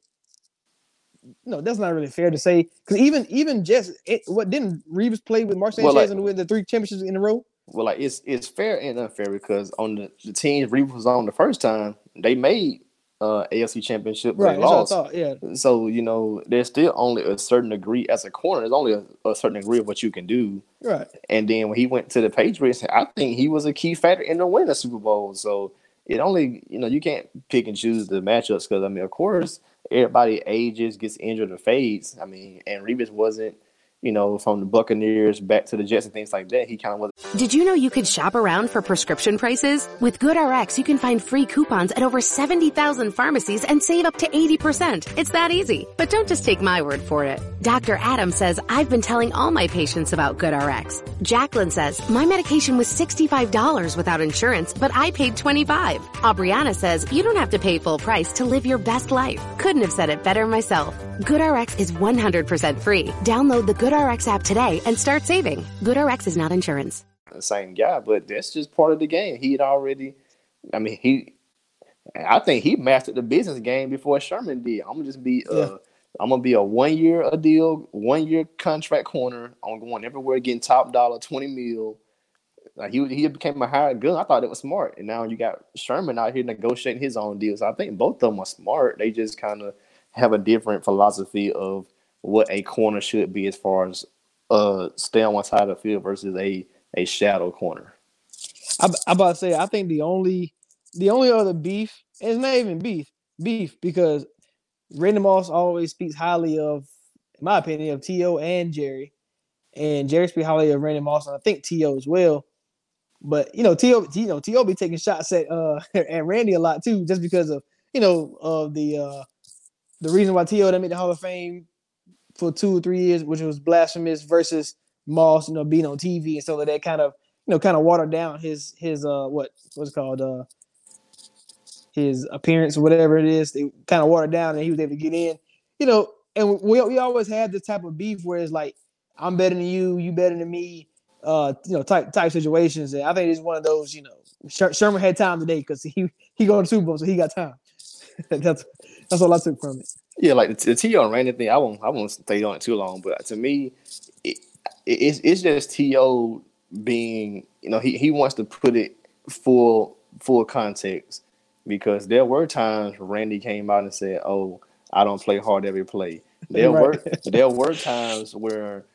no, that's not really fair to say because even even Jets, it, what didn't Revis play with Mark Sanchez well, like, and win the three championships in a row? Well, like it's it's fair and unfair because on the, the teams Revis was on the first time, they made uh, A F C Championship, but right, they lost. That's what I thought, yeah. So, you know, there's still only a certain degree as a corner. There's only a, a certain degree of what you can do. Right. And then when he went to the Patriots, I think he was a key factor in the win of Super Bowl. So it only, you know, you can't pick and choose the matchups because, I mean, of course, everybody ages, gets injured, or fades. I mean, and Revis wasn't, you know, from the Buccaneers back to the Jets and things like that, he kind of was. Did you know you could shop around for prescription prices? With GoodRx, you can find free coupons at over seventy thousand pharmacies and save up to eighty percent. It's that easy. But don't just take my word for it. Doctor Adams says, I've been telling all my patients about GoodRx. Jacqueline says, my medication was sixty-five dollars without insurance, but I paid twenty-five dollars. Aubriana says, you don't have to pay full price to live your best life. Couldn't have said it better myself. GoodRx is one hundred percent free. Download the GoodRx app today and start saving. GoodRx is not insurance. The same guy, but that's just part of the game. He had already, I mean, he, I think he mastered the business game before Sherman did. I'm gonna just be, uh, yeah. I'm gonna be a one year a deal, one year contract corner. I'm going everywhere, getting top dollar, twenty mil. Like he he became a hired gun. I thought it was smart, and now you got Sherman out here negotiating his own deals. I think both of them are smart. They just kind of have a different philosophy of what a corner should be as far as uh stay on one side of the field versus a a shadow corner. I, I about to say, I think the only the only other beef, and it's not even beef, beef, because Randy Moss always speaks highly of, in my opinion, of T O and Jerry. And Jerry speaks highly of Randy Moss, and I think T O as well. But, you know, T O, you know, T O be taking shots at uh at Randy a lot too, just because of, you know, of the uh the reason why T O didn't make the Hall of Fame for two or three years, which was blasphemous, versus Moss, you know, being on T V, and so that kind of, you know, kind of watered down his his uh what what's it called uh his appearance or whatever it is. They kind of watered down, and he was able to get in, you know. And we we always had this type of beef where it's like, I'm better than you, you better than me, uh you know, type type situations. And I think it's one of those, you know, Sher- Sherman had time today because he he going to Super Bowl, so he got time. that's that's all I took from it. Yeah, like the T O and Randy thing, I won't I won't stay on it too long, but to me, it, It's it's just T O being, you know, he, he wants to put it full full context, because there were times Randy came out and said, oh, I don't play hard every play. There right. were there were times where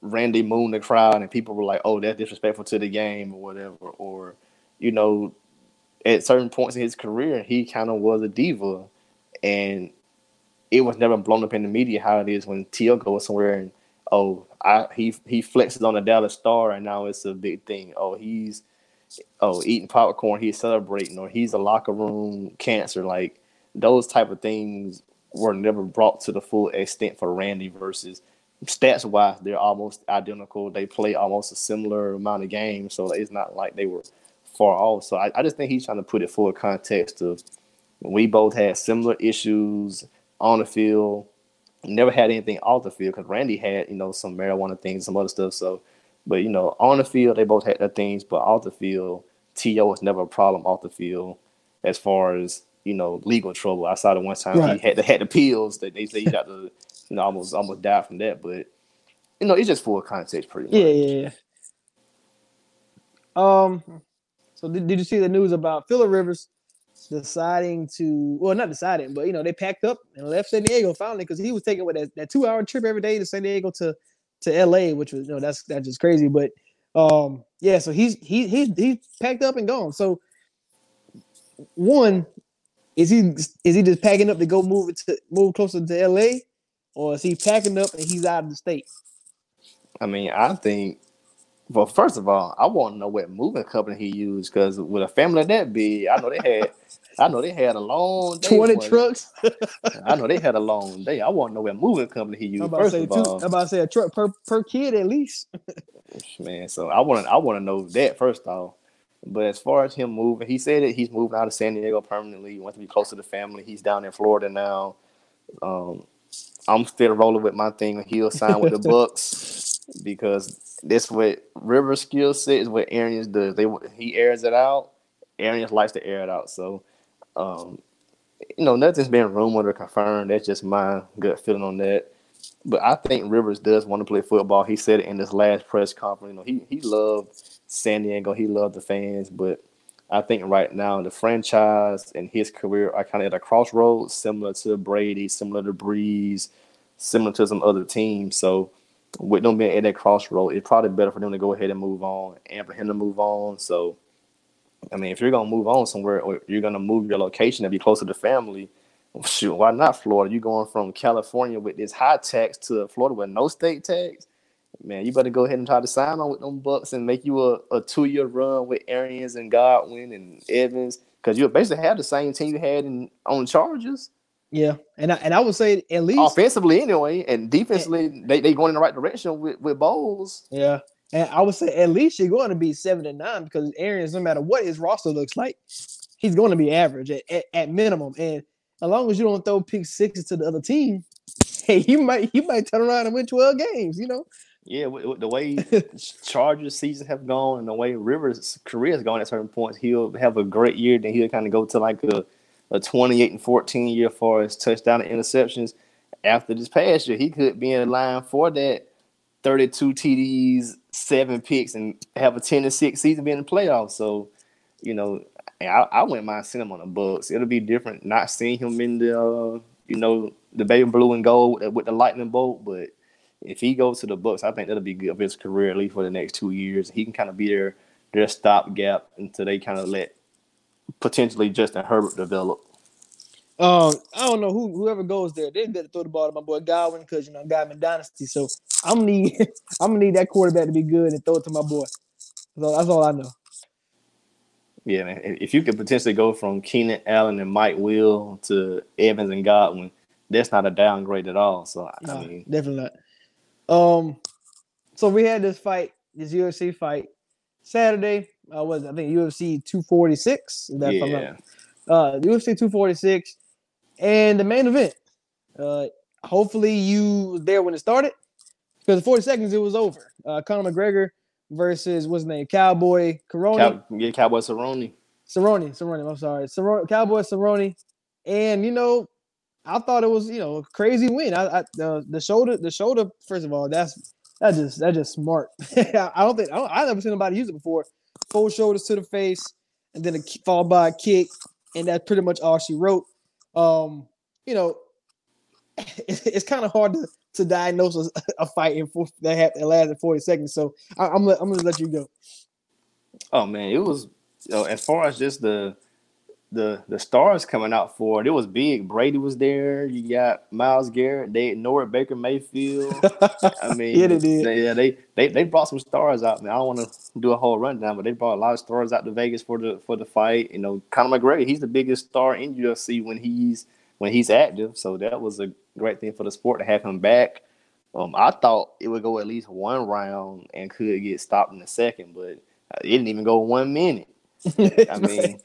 Randy mooned the crowd and people were like, oh, that's disrespectful to the game or whatever. Or, you know, at certain points in his career, he kind of was a diva, and it was never blown up in the media how it is when T O goes somewhere and, oh, I, he he flexes on the Dallas Star, and now it's a big thing. Oh, he's oh eating popcorn, he's celebrating, or he's a locker room cancer. Like, those type of things were never brought to the full extent for Randy, versus stats-wise, they're almost identical. They play almost a similar amount of games, so it's not like they were far off. So I, I just think he's trying to put it full context of, we both had similar issues on the field. Never had anything off the field, because Randy had, you know, some marijuana things, some other stuff. So, but, you know, on the field, they both had their things. But off the field, T O was never a problem off the field as far as, you know, legal trouble. I saw the one time right. he had the, had the pills that they say he got to, you know, almost almost died from that. But, you know, it's just full context pretty much. Yeah, yeah, yeah. Um, so did, did you see the news about Phillip Rivers deciding to, well, not deciding, but, you know, they packed up and left San Diego finally, because he was taking what, that, that two hour trip every day to San Diego to to L A, which was, you know, that's that's just crazy. But um, yeah, so he's he he's he's packed up and gone. So one, is he is he just packing up to go move it to move closer to L A, or is he packing up and he's out of the state? I mean, I think, well, first of all, I want to know what moving company he used, because with a family that big, I know they had, I know they had a long day. Twenty one. trucks. I know they had a long day. I want to know what moving company he used. I'm about first to say of all, I'm about to say a truck per, per kid at least. Man, so I want to I want to know that first off. But as far as him moving, he said that he's moving out of San Diego permanently. He wants to be close to the family. He's down in Florida now. Um, I'm still rolling with my thing. He'll sign with the Bucks because that's what Rivers' skill set is, what Arians does. They he airs it out. Arians likes to air it out. So, um, you know, nothing's been rumored or confirmed. That's just my gut feeling on that. But I think Rivers does want to play football. He said it in his last press conference. You know, he he loved San Diego. He loved the fans. But I think right now the franchise and his career are kind of at a crossroads, similar to Brady, similar to Breeze, similar to some other teams. So with them being at that crossroad, it's probably better for them to go ahead and move on and for him to move on. So, I mean, if you're going to move on somewhere or you're going to move your location to be closer to family, shoot, why not Florida? You're going from California with this high tax to Florida with no state tax? Man, you better go ahead and try to sign on with them Bucks and make you a, a two-year run with Arians and Godwin and Evans, because you basically have the same team you had in, on Chargers. Yeah, and I, and I would say at least offensively anyway, and defensively and, they they going in the right direction with, with Bowles. Yeah, and I would say at least you're going to be seven and nine because Arians, no matter what his roster looks like, he's going to be average at, at, at minimum. And as long as you don't throw pick sixes to the other team, hey, you might you might turn around and win twelve games, you know. Yeah, with, with the way Chargers season have gone and the way Rivers' career has gone at certain points, he'll have a great year. Then he'll kind of go to like a, a twenty-eight and fourteen year as far as touchdown and interceptions. After this past year, he could be in line for that thirty-two T Ds, seven picks, and have a ten and six season being in the playoffs. So, you know, I, I wouldn't mind seeing him on the Bucks. It'll be different not seeing him in the, uh, you know, the baby blue and gold with the lightning bolt, but if he goes to the Bucks, I think that'll be good for his career, at least for the next two years. He can kind of be their, their stopgap until they kind of let potentially Justin Herbert develop. Um, I don't know who whoever goes there, they better throw the ball to my boy Godwin because you know Godwin Dynasty. So I'm gonna need I'm gonna need that quarterback to be good and throw it to my boy. So that's all I know. Yeah, man. If you could potentially go from Keenan Allen and Mike Will to Evans and Godwin, that's not a downgrade at all. So no, I mean, definitely not. Um, so we had this fight, this U F C fight Saturday. Uh, was I think U F C two forty-six? Is that yeah. Uh, U F C two forty-six, and the main event. Uh, hopefully you was there when it started, because in forty seconds it was over. Uh, Conor McGregor versus what's his name, Cowboy Cerrone. Cow- yeah, Cowboy Cerrone. Cerrone, Cerrone. I'm sorry, Cerrone, Cowboy Cerrone, and you know. I thought it was, you know, a crazy win. I, I the, the shoulder, the shoulder. First of all, that's that's just that's just smart. I don't think I don't, I've never seen anybody use it before. Full shoulders to the face, and then a fall by a kick, and that's pretty much all she wrote. Um, you know, it, it's kind of hard to, to diagnose a, a fight in four, that happened lasted forty seconds. So I, I'm I'm gonna let you go. Oh man, it was you know, as far as just the. The the stars coming out for it. It was big. Brady was there. You got Myles Garrett. They ignored Baker Mayfield. I mean, yeah, they did. They, yeah, they, they they brought some stars out. I mean, I don't want to do a whole rundown, but they brought a lot of stars out to Vegas for the for the fight. You know, Conor McGregor, he's the biggest star in U F C when he's when he's active. So that was a great thing for the sport to have him back. Um, I thought it would go at least one round and could get stopped in the second, but it didn't even go one minute. I mean,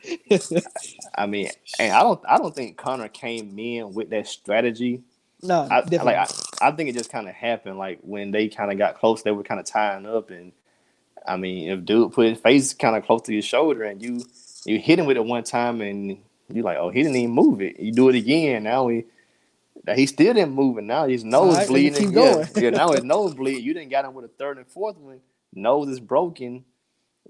I mean, and I don't, I don't think Conor came in with that strategy. No, I, like I, I think it just kind of happened. Like when they kind of got close, they were kind of tying up, and I mean, if dude put his face kind of close to your shoulder, and you you hit him with it one time, and you like, oh, he didn't even move it. You do it again. Now he he still didn't move it. Now his nose right, bleeding. Yeah, yeah, now his nose bleed. You didn't got him with a third and fourth one. Nose is broken,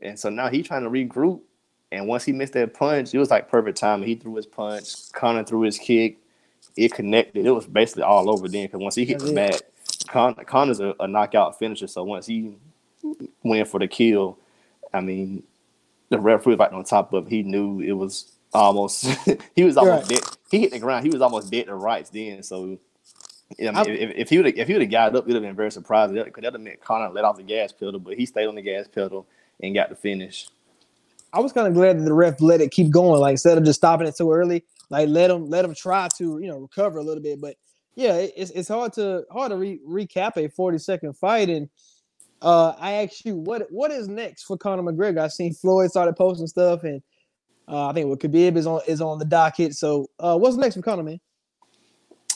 and so now he's trying to regroup. And once he missed that punch, it was like perfect timing. He threw his punch, Conor threw his kick, it connected. It was basically all over then because once he hit the mat, Con- Conor's a, a knockout finisher. So once he went for the kill, I mean, the referee was right on top of it. He knew it was almost – he was almost right. dead. He hit the ground. He was almost dead to rights then. So I mean, if, if he would if he would have got up, it would have been very surprising because that would have meant Conor let off the gas pedal, but he stayed on the gas pedal and got the finish. I was kind of glad that the ref let it keep going, like instead of just stopping it so early, like let them let them try to you know recover a little bit. But yeah, it's it's hard to hard to re- recap a forty second fight. And uh, I asked you what what is next for Conor McGregor. I've seen Floyd started posting stuff, and uh, I think what Khabib is on is on the docket. So uh, what's next for Conor, man?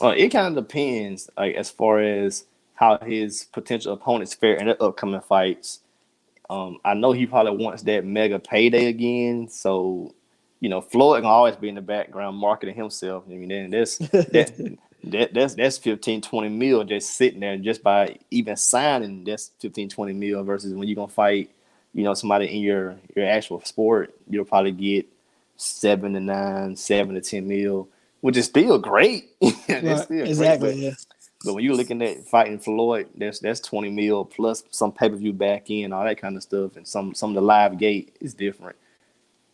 Uh, it kind of depends, like as far as how his potential opponents fare in the upcoming fights. Um, I know he probably wants that mega payday again. So, you know, Floyd can always be in the background marketing himself. I mean, that's that, that that's that's fifteen, twenty mil just sitting there just by even signing. That's fifteen, twenty mil versus when you're going to fight you know, somebody in your, your actual sport, you'll probably get seven to nine, seven to ten mil, which is still great. That's still exactly, great. But, yeah. but when you're looking at fighting Floyd, that's that's twenty mil plus some pay per view back in, all that kind of stuff, and some some of the live gate is different.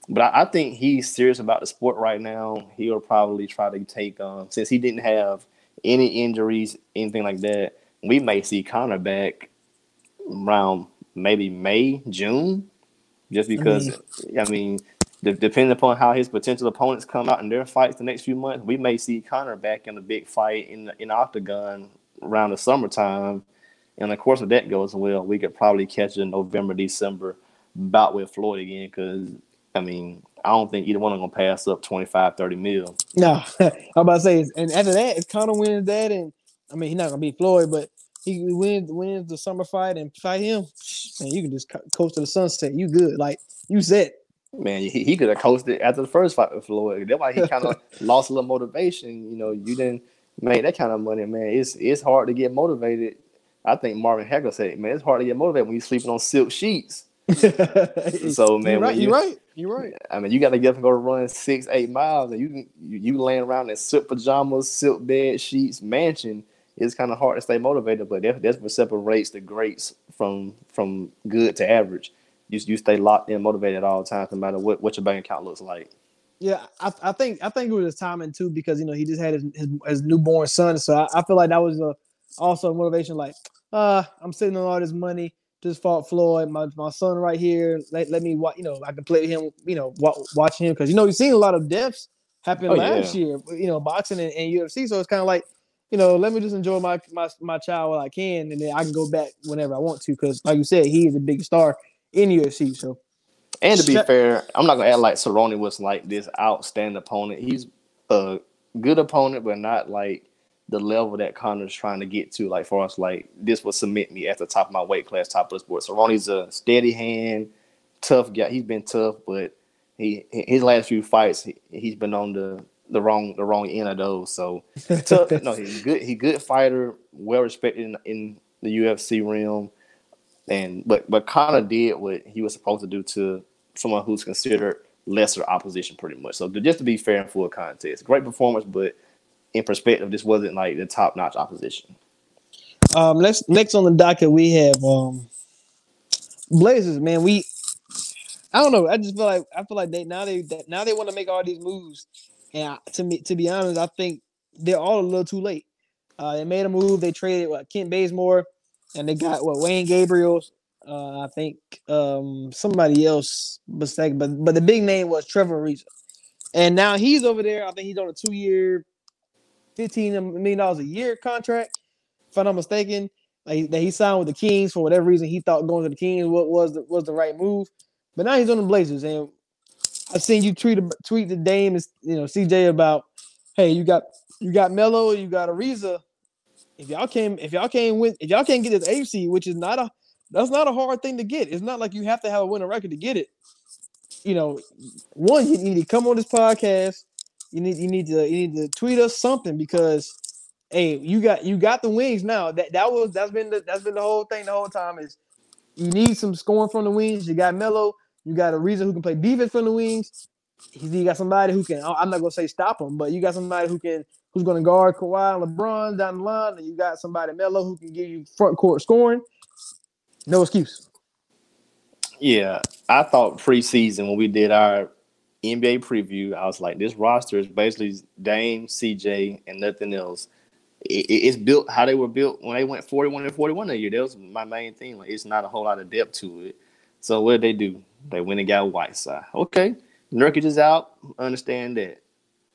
But I, I think he's serious about the sport right now. He'll probably try to take um since he didn't have any injuries, anything like that. We may see Connor back around maybe May, June, just because I mean. I mean depending upon how his potential opponents come out in their fights the next few months, we may see Connor back in a big fight in the, in the octagon around the summertime. And, of course, if that goes well, we could probably catch it in November, December, bout with Floyd again because, I mean, I don't think either one of them going to pass up twenty-five, thirty mil. No, I'm about to say, and after that, if Connor wins that, and, I mean, he's not going to beat Floyd, but he wins, wins the summer fight and fight him, and you can just coast to the sunset. You good. Like, you set. Man, he, he could have coached it after the first fight with Floyd. That's why he kind of lost a little motivation. You know, you didn't make that kind of money, man. It's it's hard to get motivated. I think Marvin Hagler said, man, it's hard to get motivated when you're sleeping on silk sheets. So, man, you're right, you, you're right. You're right. I mean, you got to get up and go run six, eight miles, and you can, you, you laying around in silk pajamas, silk bed sheets, mansion. It's kind of hard to stay motivated, but that, that's what separates the greats from from good to average. You you stay locked in, motivated all the time, no matter what, what your bank account looks like. Yeah, I I think I think it was his timing too, because you know he just had his his, his newborn son, so I, I feel like that was a, also a motivation. Like, uh, I'm sitting on all this money, just fought Floyd, my my son right here. Let let me watch, you know, I can play him, you know, watch, watch him because you know you've seen a lot of deaths happen oh, last yeah. year, you know, boxing and, and U F C. So it's kind of like, you know, let me just enjoy my my my child while I can, and then I can go back whenever I want to, because like you said, he is a big star in U F C, so. And to be Shut- fair, I'm not gonna act like Cerrone was like this outstanding opponent. He's a good opponent, but not like the level that Connor's trying to get to. Like for us, like this would submit me at the top of my weight class, top of the sport. Cerrone's a steady hand, tough guy. He's been tough, but he his last few fights, he, he's been on the, the wrong the wrong end of those. So tough. No, he's good. He's a good fighter, well respected in, in the U F C realm. And but but Connor did what he was supposed to do to someone who's considered lesser opposition, pretty much. So just to be fair and full context, great performance, but in perspective, this wasn't like the top notch opposition. Um, next next on the docket we have um, Blazers. Man, we I don't know. I just feel like I feel like they now they now they want to make all these moves, and I, to me to be honest, I think they're all a little too late. Uh, they made a move. They traded what, Kent Bazemore. And they got what Wayne Gabriel, uh, I think um, somebody else, but but the big name was Trevor Ariza, and now he's over there. I think he's on a two-year, fifteen million dollars a year contract, if I'm not mistaken. Like, that he signed with the Kings for whatever reason he thought going to the Kings was was the, was the right move, but now he's on the Blazers. And I've seen you tweet tweet the Dame, you know, C J about, hey, you got you got Melo, you got Ariza. If y'all can't, if y'all can't win, if y'all can't get this A F C, which is not a, that's not a hard thing to get. It's not like you have to have a winning record to get it. You know, one, you need to come on this podcast. You need, you need to, you need to tweet us something because, hey, you got, you got the wings now. That that was, that's been, the, that's been the whole thing the whole time is, you need some scoring from the wings. You got Melo. You got a reason who can play defense from the wings. You got somebody who can. I'm not gonna say stop him, but you got somebody who can. Who's going to guard Kawhi and LeBron down the line, and you got somebody, Melo, who can give you front court scoring. No excuse. Yeah, I thought preseason when we did our N B A preview, I was like, this roster is basically Dame, C J, and nothing else. It, it, it's built how they were built when they went forty-one and forty-one that year. That was my main thing. Like, it's not a whole lot of depth to it. So what did they do? They went and got Whiteside. Okay, Nurkic is out. Understand that.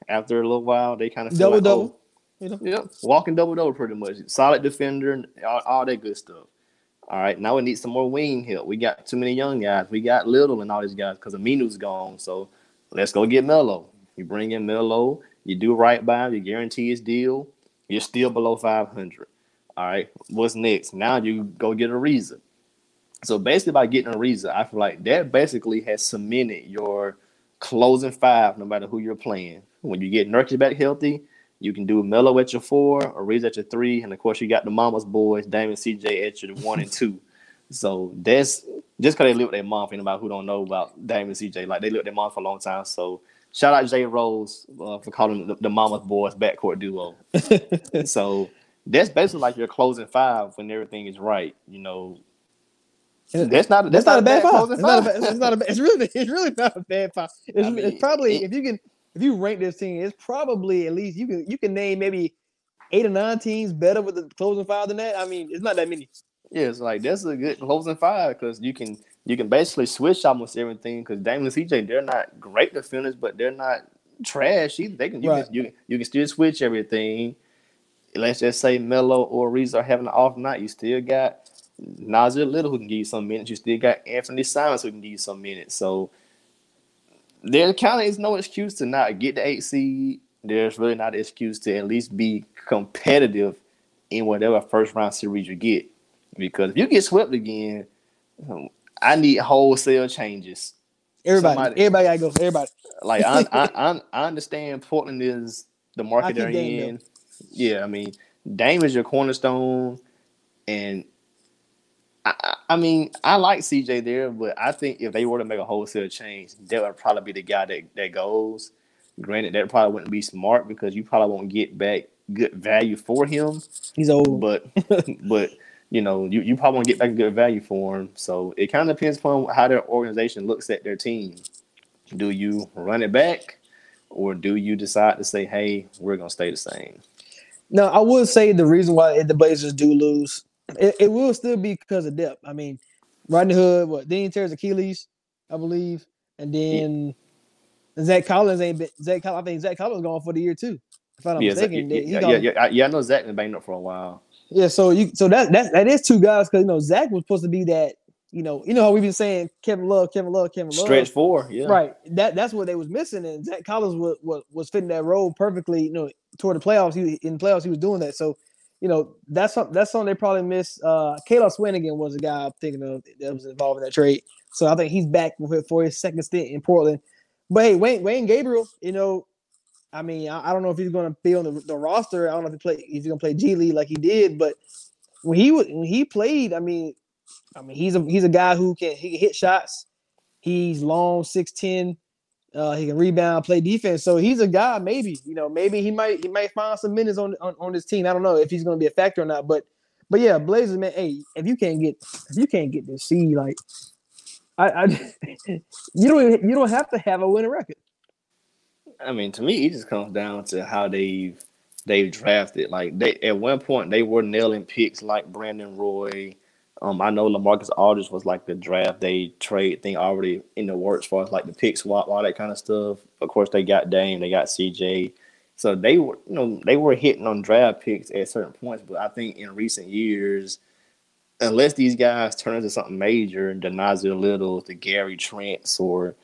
After a little while, they kind of feel double like, double, oh, you know, yep, walking double double pretty much. Solid defender, all, all that good stuff. All right, now we need some more wing help. We got too many young guys. We got Little and all these guys because Aminu's gone. So let's go get Melo. You bring in Melo, you do right by him, you guarantee his deal. You're still below five hundred. All right, what's next? Now you go get Ariza. So basically, by getting Ariza, I feel like that basically has cemented your closing five, no matter who you're playing. When you get Nurkic back healthy, you can do Melo at your four, Ariza at your three, and of course you got the mama's boys, Dame and C J at your one and two. So that's just because they live with their mom, for anybody who don't know about Dame and C J, like, they lived with their mom for a long time. So shout out Jay Rose uh, for calling the, the Mama's Boys backcourt duo. So that's basically like your closing five when everything is right, you know. That's not. That's, that's not, not a bad, bad five. It's not a bad, it's, not a, it's really. It's really not a bad five. It's, I mean, it's probably it, if you can if you rank this team, it's probably at least you can you can name maybe eight or nine teams better with the closing five than that. I mean, it's not that many. Yeah, it's like that's a good closing five because you can you can basically switch almost everything because Dame and C J, they're not great defenders, but they're not trash either. They can you right. can you, you can still switch everything. Let's just say Melo or Reeves are having an off night. You still got Nazir Little who can give you some minutes. You still got Anthony Simons who can give you some minutes. So there kind of is no excuse to not get the eight seed. There's really not an excuse to at least be competitive in whatever first round series you get. Because if you get swept again, I need wholesale changes. Everybody, Somebody, everybody gotta go. Everybody. Like I, I, I, I understand Portland is the market they're in. Though. Yeah, I mean Dame is your cornerstone, and I, I mean, I like C J there, but I think if they were to make a wholesale change, that would probably be the guy that, that goes. Granted, that probably wouldn't be smart because you probably won't get back good value for him. He's old. But, but you know, you, you probably won't get back good value for him. So it kind of depends upon how their organization looks at their team. Do you run it back or do you decide to say, hey, we're going to stay the same? No, I would say the reason why the Blazers do lose – It, it will still be because of depth. I mean, Rodney Hood, what? Then he tears Achilles, I believe, and then yeah. Zach Collins ain't been, Zach Collins. I think Zach Collins gone for the year too. If I'm not yeah, mistaken, yeah, he yeah, yeah, yeah, yeah. I know Zach been banged up for a while. Yeah, so you, so that that that is two guys because you know Zach was supposed to be that. You know, you know how we've been saying Kevin Love, Kevin Love, Kevin Love. Stretch four, yeah. Right. That that's what they was missing, and Zach Collins was was, was fitting that role perfectly. You know, toward the playoffs, he in the playoffs he was doing that. So. You know, that's something, that's something they probably missed. Uh, Kayla Swanigan was the guy I'm thinking of that was involved in that trade. So I think he's back for his second stint in Portland. But, hey, Wayne, Wayne Gabriel, you know, I mean, I, I don't know if he's going to be on the, the roster. I don't know if, he play, if he's going to play G League like he did. But when he when he played, I mean, I mean he's a he's a guy who can he can hit shots. He's long, six ten. Uh, he can rebound, play defense. So he's a guy. Maybe you know, maybe he might he might find some minutes on on, on this team. I don't know if he's going to be a factor or not. But but yeah, Blazers, man. Hey, if you can't get if you can't get this seed, like I, I you don't even, you don't have to have a winning record. I mean, to me, it just comes down to how they've they've drafted. Like they at one point they were nailing picks like Brandon Roy. Um, I know LaMarcus Aldridge was like the draft day trade thing already in the works as far as like the pick swap, all that kind of stuff. Of course, they got Dame, they got C J, so they were, you know, they were hitting on draft picks at certain points. But I think in recent years, unless these guys turn into something major, the Nazir Little, the Gary Trents, or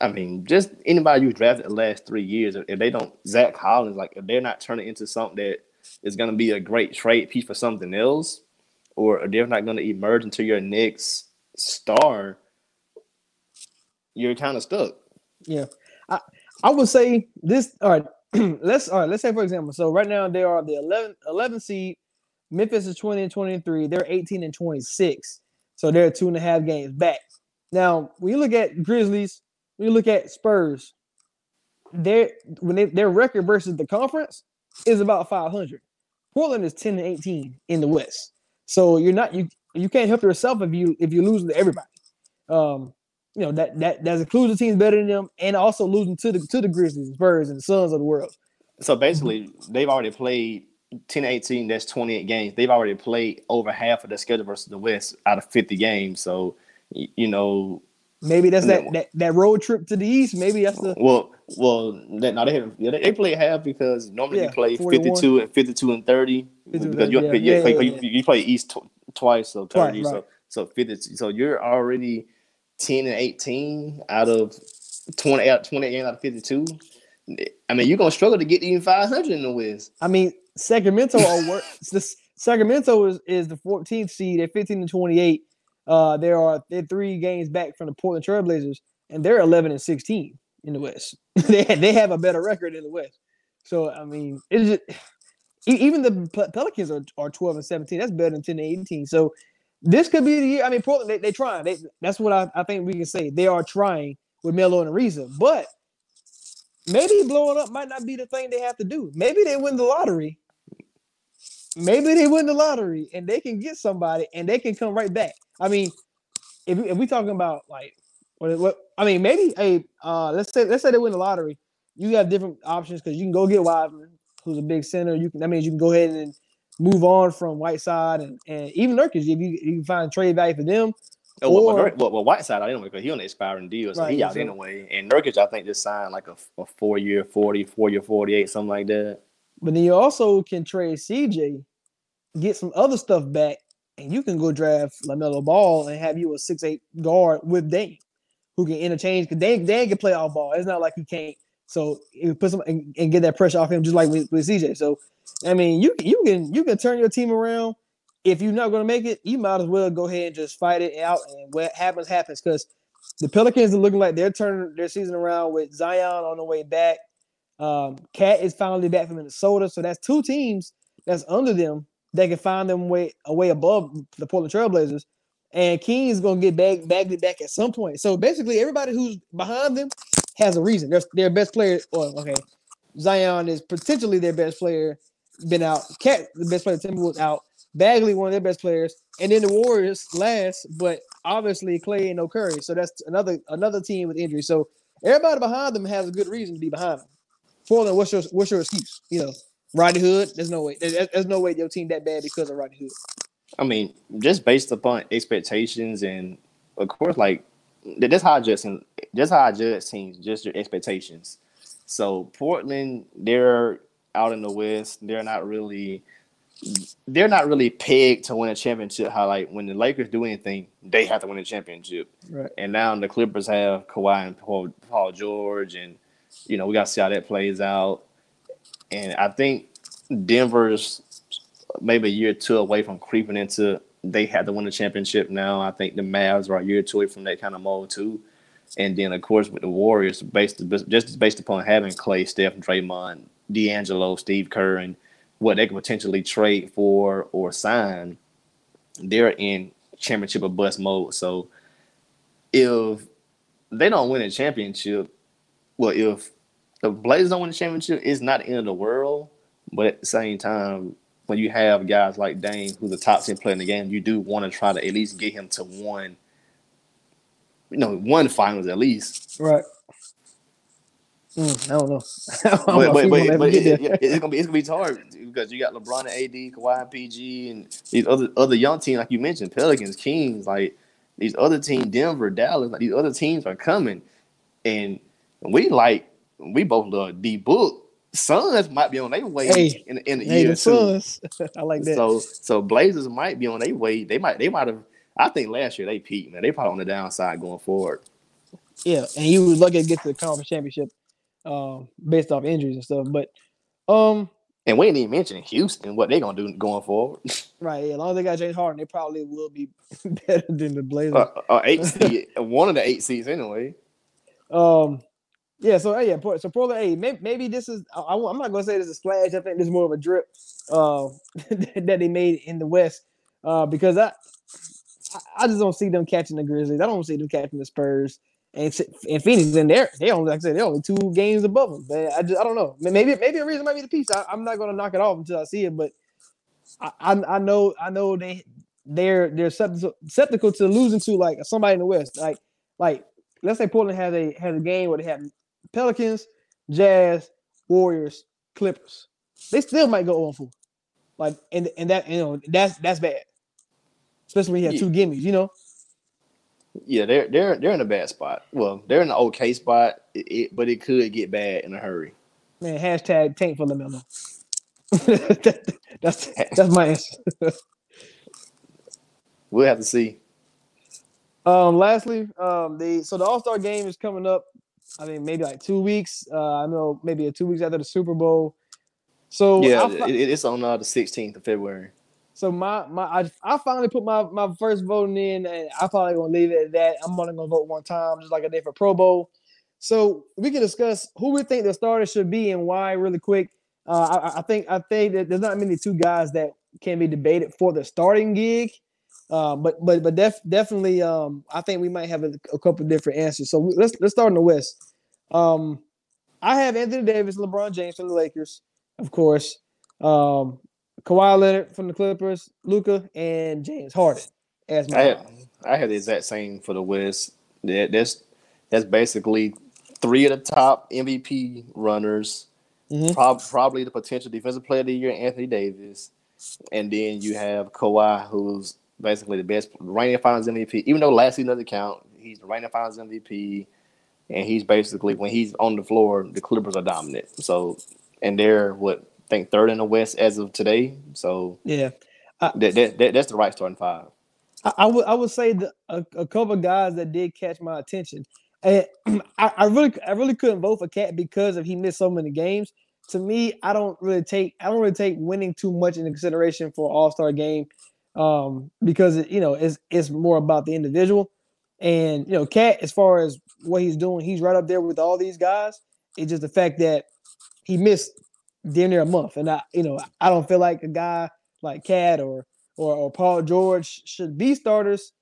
I mean, just anybody you drafted the last three years, if they don't Zach Collins, like if they're not turning into something that is going to be a great trade piece for something else. Or they're not going to emerge into your next star, you're kind of stuck. Yeah, I I would say this. All right, let's all right. Let's say for example. So right now they are the eleven, eleven seed. Memphis is twenty and twenty and three. They're eighteen and twenty six. So they're two and a half games back. Now when you look at Grizzlies, when you look at Spurs, their when they, their record versus the conference is about five hundred. Portland is ten and eighteen in the West. So you're not you you can't help yourself if you if you lose to everybody, um, you know that that that includes the teams better than them and also losing to the to the Grizzlies, Spurs, and the Suns of the world. So basically, they've already played ten eighteen. That's twenty-eight games. They've already played over half of their schedule versus the West out of fifty games. So you know maybe that's that, that that road trip to the East. Maybe that's the well well no they haven't they play half because normally yeah, you play fifty-two and fifty-two and thirty. Because you, yeah, you, yeah, play, yeah, you, yeah. you play East tw- twice, so thirty, right, right. so so fifty, so you're already ten and eighteen out of twenty out twenty out of fifty-two. I mean, you're gonna struggle to get even five hundred in the West. I mean, Sacramento are work. Sacramento is, is the fourteenth seed at fifteen and twenty-eight. Uh, there are they're three games back from the Portland Trailblazers, and they're eleven and sixteen in the West. they they have a better record in the West. So I mean, it's just. Even the Pelicans are, are twelve and seventeen. That's better than ten and eighteen. So this could be the year. I mean, Portland, they, they trying. They, that's what I, I think we can say. They are trying with Melo and Ariza. But maybe blowing up might not be the thing they have to do. Maybe they win the lottery. Maybe they win the lottery and they can get somebody and they can come right back. I mean, if, if we talking about like what, what I mean, maybe hey, uh, let's say let's say they win the lottery. You have different options because you can go get Wiseman, who's a big center. You can that means you can go ahead and move on from Whiteside and, and even Nurkic if you, you can find trade value for them. Oh, or, well, well, well, Whiteside I didn't know because he on an expiring deal, so right, he out anyway. And Nurkic I think just signed like a, a four year forty, four year forty eight, something like that. But then you also can trade C J, get some other stuff back, and you can go draft LaMelo Ball and have you a six eight guard with Dane, who can interchange because Dane, Dane can play off ball. It's not like you can't. So you put some and, and get that pressure off him just like with, with C J. So I mean, you you can you can turn your team around. If you're not going to make it, you might as well go ahead and just fight it out. And what happens happens because the Pelicans are looking like they're turning their season around with Zion on the way back. Um, Cat is finally back from Minnesota, so that's two teams that's under them that can find them way away above the Portland Trailblazers. And King is going to get back, bagged back at some point. So basically, everybody who's behind them has a reason. Their their best player, well, okay, Zion is potentially their best player, been out. Cat, the best player, Timberwolves out. Bagley, one of their best players, and then the Warriors last. But obviously, Clay ain't no Curry, so that's another another team with injury. So everybody behind them has a good reason to be behind them. Portland, what's your what's your excuse? You know, Rodney Hood. There's no way. There's, there's no way your team that bad because of Rodney Hood. I mean, just based upon expectations, and of course, like that's how I judge teams. That's how I judge teams. Just your expectations. So Portland, they're out in the West. They're not really. They're not really pegged to win a championship. How like when the Lakers do anything, they have to win a championship. Right. And now the Clippers have Kawhi and Paul, Paul George and. You know, we got to see how that plays out. And I think Denver's maybe a year or two away from creeping into they had to win the championship now. I think the Mavs are a year or two away from that kind of mold, too. And then, of course, with the Warriors, based just based upon having Klay, Steph, Draymond, D'Angelo, Steve Kerr, and what they could potentially trade for or sign, they're in championship or bust mode. So if they don't win a championship, well, if the Blazers don't win the championship, it's not the end of the world. But at the same time, when you have guys like Dame, who's the top ten player in the game, you do want to try to at least get him to one, you know, one finals at least. Right. Mm, I don't know. I don't but know but, but, but it, it, it, it's gonna be it's gonna be hard because you got LeBron and A D, Kawhi and P G, and these other other young teams like you mentioned, Pelicans, Kings, like these other teams, Denver, Dallas, like these other teams are coming, and we like we both love D Book. Suns might be on their way hey, in, in the hey, year the too. Suns. I like that. So so Blazers might be on their way. They might they might have. I think last year they peaked, man. They probably on the downside going forward. Yeah, and you was lucky to get to the conference championship um, based off injuries and stuff. But um, and we didn't even mention Houston. What they gonna do going forward? Right. Yeah, as long as they got James Harden, they probably will be better than the Blazers. Uh, uh, eight seed, one of the eight seeds anyway. Um. Yeah, so yeah, so Portland. Hey, maybe, maybe this is. I, I'm not gonna say this is a splash. I think this is more of a drip uh, that they made in the West uh, because I, I just don't see them catching the Grizzlies. I don't see them catching the Spurs and and Phoenix. And they're they only like I said they're only two games above them. But I just I don't know. Maybe maybe a reason might be the piece. I, I'm not gonna knock it off until I see it. But I I, I know I know they they're they're susceptible to losing to like somebody in the West. Like like let's say Portland has a has a game where they have Pelicans, Jazz, Warriors, Clippers. They still might go on four. Like and and that you know that's that's bad. Especially when you have yeah. two gimmies, you know. Yeah, they're they're they're in a bad spot. Well, they're in an okay spot, it, it, but it could get bad in a hurry. Man, hashtag tank for LaMelo. that, that's that's my answer. We'll have to see. Um, lastly, um, the so the All-Star game is coming up. I mean, maybe like two weeks. Uh, I know maybe two weeks after the Super Bowl. So yeah, it, it's on uh, the sixteenth of February. So my my I, I finally put my, my first voting in, and I probably gonna leave it at that. I'm only gonna vote one time, just like I did for Pro Bowl. So we can discuss who we think the starters should be and why really quick. Uh, I, I think I think that there's not many two guys that can be debated for the starting gig. Uh, but but but def, definitely, um, I think we might have a, a couple different answers. So let's let's start in the West. Um, I have Anthony Davis, LeBron James from the Lakers, of course. Um, Kawhi Leonard from the Clippers, Luka, and James Harden. As my I have, I have the exact same for the West. That, that's that's basically three of the top M V P runners. Mm-hmm. Pro- probably the potential defensive player of the year, Anthony Davis, and then you have Kawhi, who's basically the best reigning Finals M V P. Even though last season doesn't count, he's the reigning Finals M V P, and he's basically, when he's on the floor, the Clippers are dominant. So, and they're what I think third in the West as of today. So yeah, I, that, that, that that's the right starting five. I, I would I would say the, a, a couple of guys that did catch my attention. And I, I really, I really couldn't vote for Cat because if he missed so many games. To me, I don't really take, I don't really take winning too much into consideration for an All-Star game, um, because it, you know, it's it's more about the individual. And you know, Cat, as far as what he's doing, he's right up there with all these guys. It's just the fact that he missed damn near a month, and I, you know, I don't feel like a guy like Cat or or, or Paul George should be starters.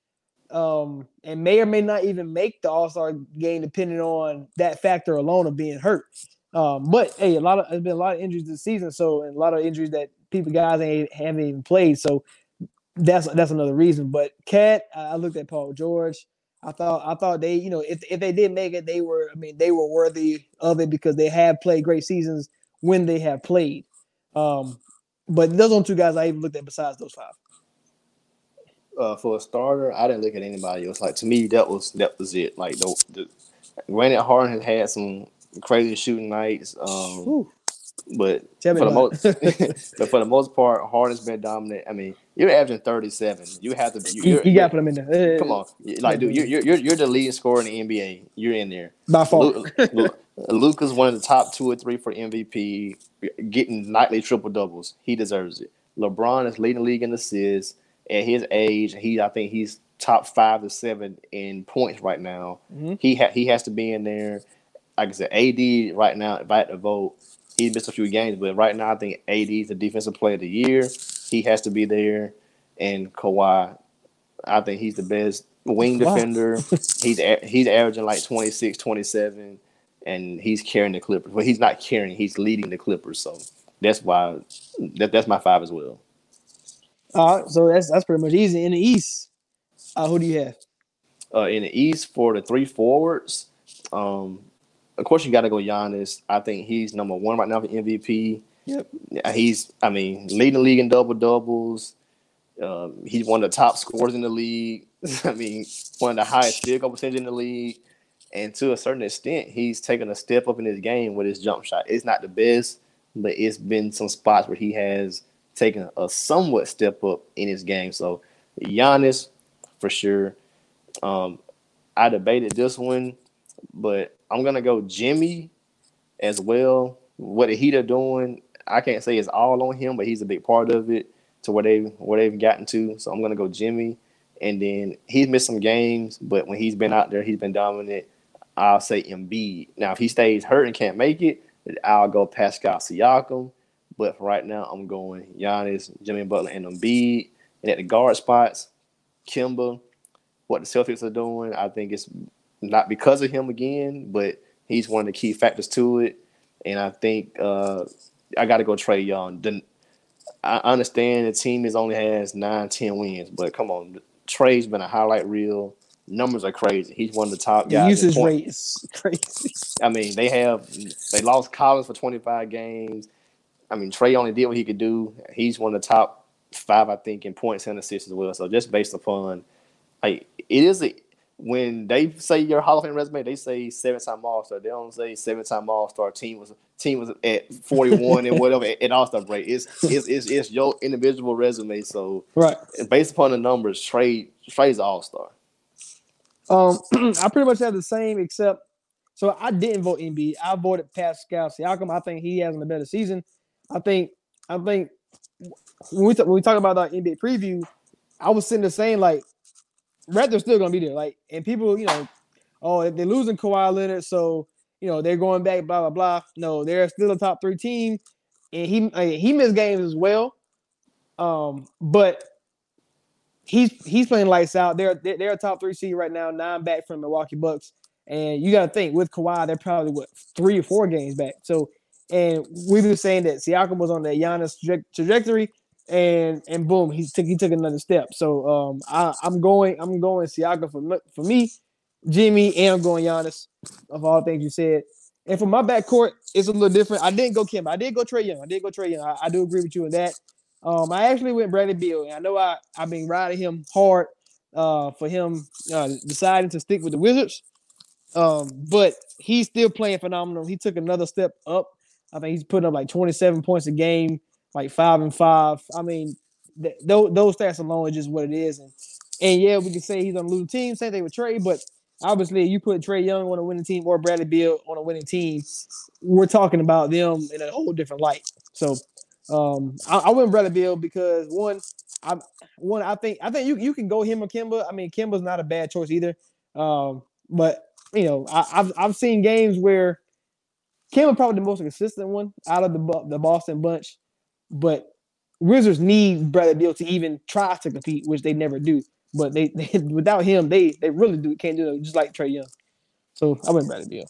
Um, and may or may not even make the All-Star game, depending on that factor alone of being hurt. Um, but hey, a lot of there's been a lot of injuries this season, so and a lot of injuries that people guys ain't haven't even played. So that's that's another reason. But Cat, I looked at Paul George. I thought I thought they, you know, if if they did make it, they were I mean they were worthy of it because they have played great seasons when they have played. Um, but those are two guys I even looked at besides those five. Uh, for a starter, I didn't look at anybody else. Like to me, that was that was it. Like the, the Granted, Harden has had some crazy shooting nights, um, but Tell for the most, but for the most part, Harden's been dominant. I mean, you're averaging thirty-seven. You have to. You, you got to put him in there. Come on, like dude, you're you're you're the leading scorer in the N B A. You're in there by far. Luka's one of the top two or three for M V P, getting nightly triple doubles. He deserves it. LeBron is leading the league in assists. At his age, he I think he's top five to seven in points right now. Mm-hmm. He ha- he has to be in there. Like I said, A D right now, if I had to vote, he's missed a few games, but right now I think A D is the defensive player of the year. He has to be there. And Kawhi, I think he's the best wing wow. defender. he's a- he's averaging like twenty-six, twenty-seven, and he's carrying the Clippers. Well, he's not carrying; he's leading the Clippers. So that's why that that's my five as well. All right, so that's that's pretty much easy. In the East, uh, who do you have? Uh, in the East, for the three forwards, um, of course you got to go Giannis. I think he's number one right now for M V P. Yep. He's, I mean, leading the league in double-doubles. Um, he's one of the top scorers in the league. I mean, one of the highest field goal percentage in the league. And to a certain extent, he's taken a step up in his game with his jump shot. It's not the best, but it's been some spots where he has – taking a somewhat step up in his game. So Giannis, for sure. Um, I debated this one, but I'm going to go Jimmy as well. What the Heat are doing, I can't say it's all on him, but he's a big part of it to where, they, where they've gotten to. So I'm going to go Jimmy. And then he's missed some games, but when he's been out there, he's been dominant. I'll say Embiid. Now, if he stays hurt and can't make it, I'll go Pascal Siakam. But for right now, I'm going Giannis, Jimmy Butler, and Embiid. And at the guard spots, Kemba, what the Celtics are doing, I think it's not because of him again, but he's one of the key factors to it. And I think uh, I got to go Trae Young. I understand the team is only has nine, ten wins, but come on, Trae's been a highlight reel. Numbers are crazy. He's one of the top guys. The usage rate is crazy. I mean, they have they lost Collins for twenty-five games. I mean, Trae only did what he could do. He's one of the top five, I think, in points and assists as well. So just based upon, like, it is a, when they say your Hall of Fame resume, they say seven-time All-Star. They don't say seven-time All-Star. Team was team was at forty-one and whatever at, at All-Star break. It's it's it's, it's your individual resume. So right. Based upon the numbers, Trae Trae's All-Star. Um, I pretty much have the same except so I didn't vote Embiid. I voted Pascal Siakam. I think he has a better season. I think I think when we, th- when we talk about our N B A preview, I was sitting there saying, like, Raptors still going to be there. Like, and people, you know, oh, they're losing Kawhi Leonard, so, you know, they're going back, blah, blah, blah. No, they're still a top three team. And he I mean, he missed games as well. Um, but he's he's playing lights out. They're they're a top three seed right now, nine back from the Milwaukee Bucks. And you got to think with Kawhi, they're probably what three or four games back. So, and we've been saying that Siakam was on that Giannis trajectory, and and boom, he took he took another step. So um, I, I'm going I'm going Siakam for for me, Jimmy, and I'm going Giannis of all things you said. And for my backcourt, it's a little different. I didn't go Kim. I did go Trae Young. I did go Trae Young. I, I do agree with you on that. Um, I actually went Bradley Beal, and I know I I've been riding him hard uh, for him uh, deciding to stick with the Wizards. Um, but he's still playing phenomenal. He took another step up. I think he's putting up like twenty-seven points a game, like five and five. I mean, th- those, those stats alone is just what it is. And, and yeah, we can say he's on a losing team. Same thing with Trae, but obviously you put Trae Young on a winning team or Bradley Beal on a winning team, we're talking about them in a whole different light. So um, I, I went Bradley Beal because one, I one I think I think you you can go him or Kemba. I mean, Kemba's not a bad choice either. Um, but You know, I, I've I've seen games where Kemba probably the most consistent one out of the the Boston bunch, but Wizards need Bradley Beal to even try to compete, which they never do. But they, they without him, they they really do can't do it. Just like Trae Young, so I went Bradley Beal.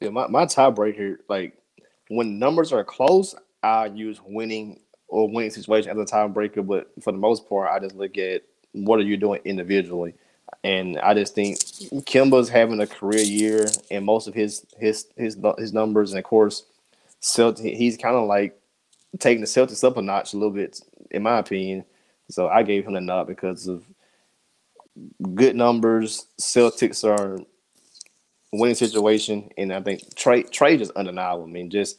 Yeah, my my tiebreaker, like when numbers are close, I use winning or winning situation as a tiebreaker. But for the most part, I just look at what are you doing individually. And I just think Kemba's having a career year, and most of his his his his numbers, and of course, Celt- he's kind of like taking the Celtics up a notch a little bit, in my opinion. So I gave him the nod because of good numbers. Celtics are a winning situation, and I think Trae Trae just undeniable. I mean, just